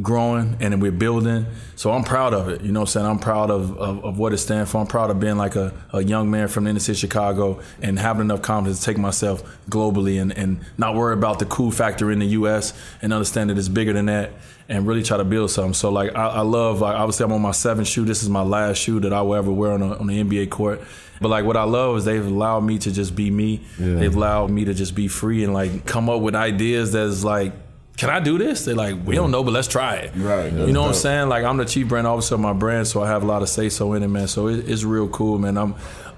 growing and we're building. So I'm proud of it. You know what I'm saying? I'm proud of, of, of what it stands for. I'm proud of being like a, a young man from the inner city of Chicago and having enough confidence to take myself globally and, and not worry about the cool factor in the U S and understand that it's bigger than that and really try to build something. So like, I, I love, like, obviously I'm on my seventh shoe. This is my last shoe that I will ever wear on a, on the N B A court. But like, what I love is they've allowed me to just be me. Yeah. They've allowed me to just be free and like come up with ideas that's like, can I do this? They're like, we don't know, but let's try it. Right. You know dope. what I'm saying? Like, I'm the chief brand officer of my brand, so I have a lot of say-so in it, man. So it, it's real cool, man. I'm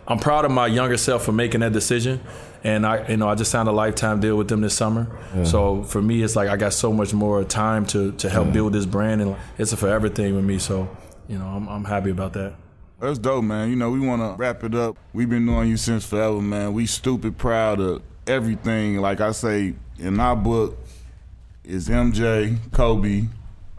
I'm proud of my younger self for making that decision. And, I, you know, I just signed a lifetime deal with them this summer. Yeah. So for me, it's like I got so much more time to to help yeah. build this brand, and it's a forever thing with me. So, you know, I'm I'm happy about that. That's dope, man. You know, we want to wrap it up. We've been knowing you since forever, man. We stupid proud of everything. Like I say, in our book, is M J, Kobe,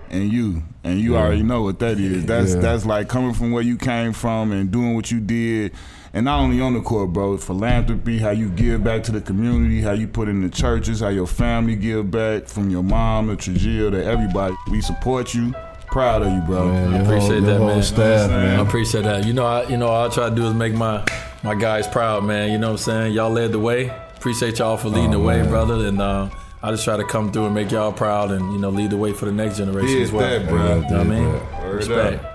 and you. And you yeah. already know what that is. That's yeah. that's like coming from where you came from and doing what you did. And not only on the court, bro, philanthropy, how you give back to the community, how you put in the churches, how your family give back, from your mom to Trujillo to everybody. We support you. Proud of you, bro. Man, I appreciate whole, that, man. Staff, man. I appreciate that. You know, I, you know, all I try to do is make my, my guys proud, man. You know what I'm saying? Y'all led the way. Appreciate y'all for leading oh, the way, man. brother. And, uh, I just try to come through and make y'all proud and, you know, lead the way for the next generation as well. That, bro. Yeah, I mean, that. Respect.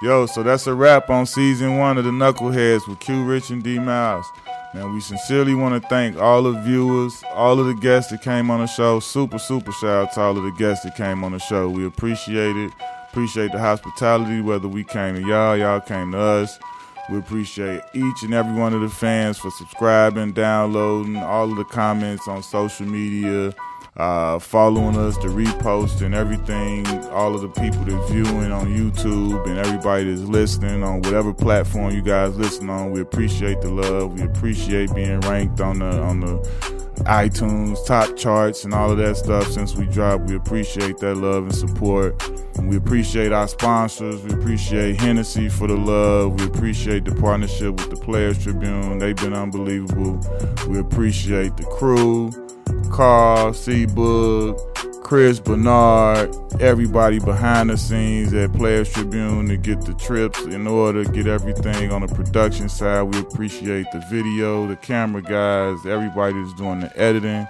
Yo, so that's a wrap on season one of the Knuckleheads with Q Rich and D-Miles. Man, we sincerely want to thank all the viewers, all of the guests that came on the show. Super, super shout out to all of the guests that came on the show. We appreciate it. Appreciate the hospitality, whether we came to y'all, y'all came to us. We appreciate each and every one of the fans for subscribing, downloading, all of the comments on social media, uh, following us, the repost and everything, all of the people that viewing on YouTube and everybody that's listening on whatever platform you guys listen on. We appreciate the love. We appreciate being ranked on the on the iTunes top charts and all of that stuff since we dropped. We appreciate that love and support. We appreciate our sponsors. We appreciate Hennessy for the love. We appreciate the partnership with the Players Tribune. They've been unbelievable. We appreciate the crew, Carl, C-Boog, Chris Bernard, everybody behind the scenes at Players Tribune to get the trips in order, get everything on the production side. We appreciate the video, the camera guys, everybody that's doing the editing.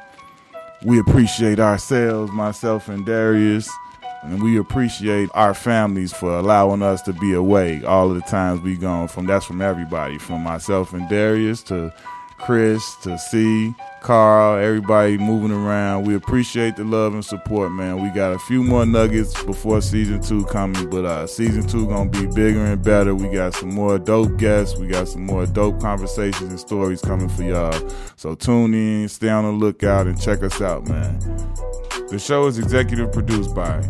We appreciate ourselves, myself and Darius, and we appreciate our families for allowing us to be away all of the times we gone from. That's from everybody, from myself and Darius to Chris to C, Carl, everybody moving around. We appreciate the love and support, man. We got a few more nuggets before season two coming, but uh, season two gonna be bigger and better. We got some more dope guests. We got some more dope conversations and stories coming for y'all. So tune in, stay on the lookout, and check us out, man. The show is executive produced by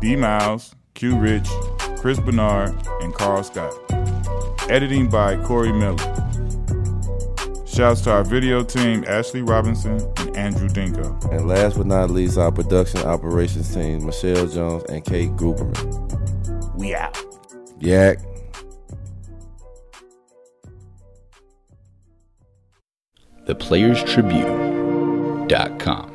D-Miles, Q Rich, Chris Bernard, and Carl Scott. Editing by Corey Miller. Shouts to our video team, Ashley Robinson and Andrew Dinko. And last but not least, our production operations team, Michelle Jones and Kate Gruberman. We out. Yak. the players tribune dot com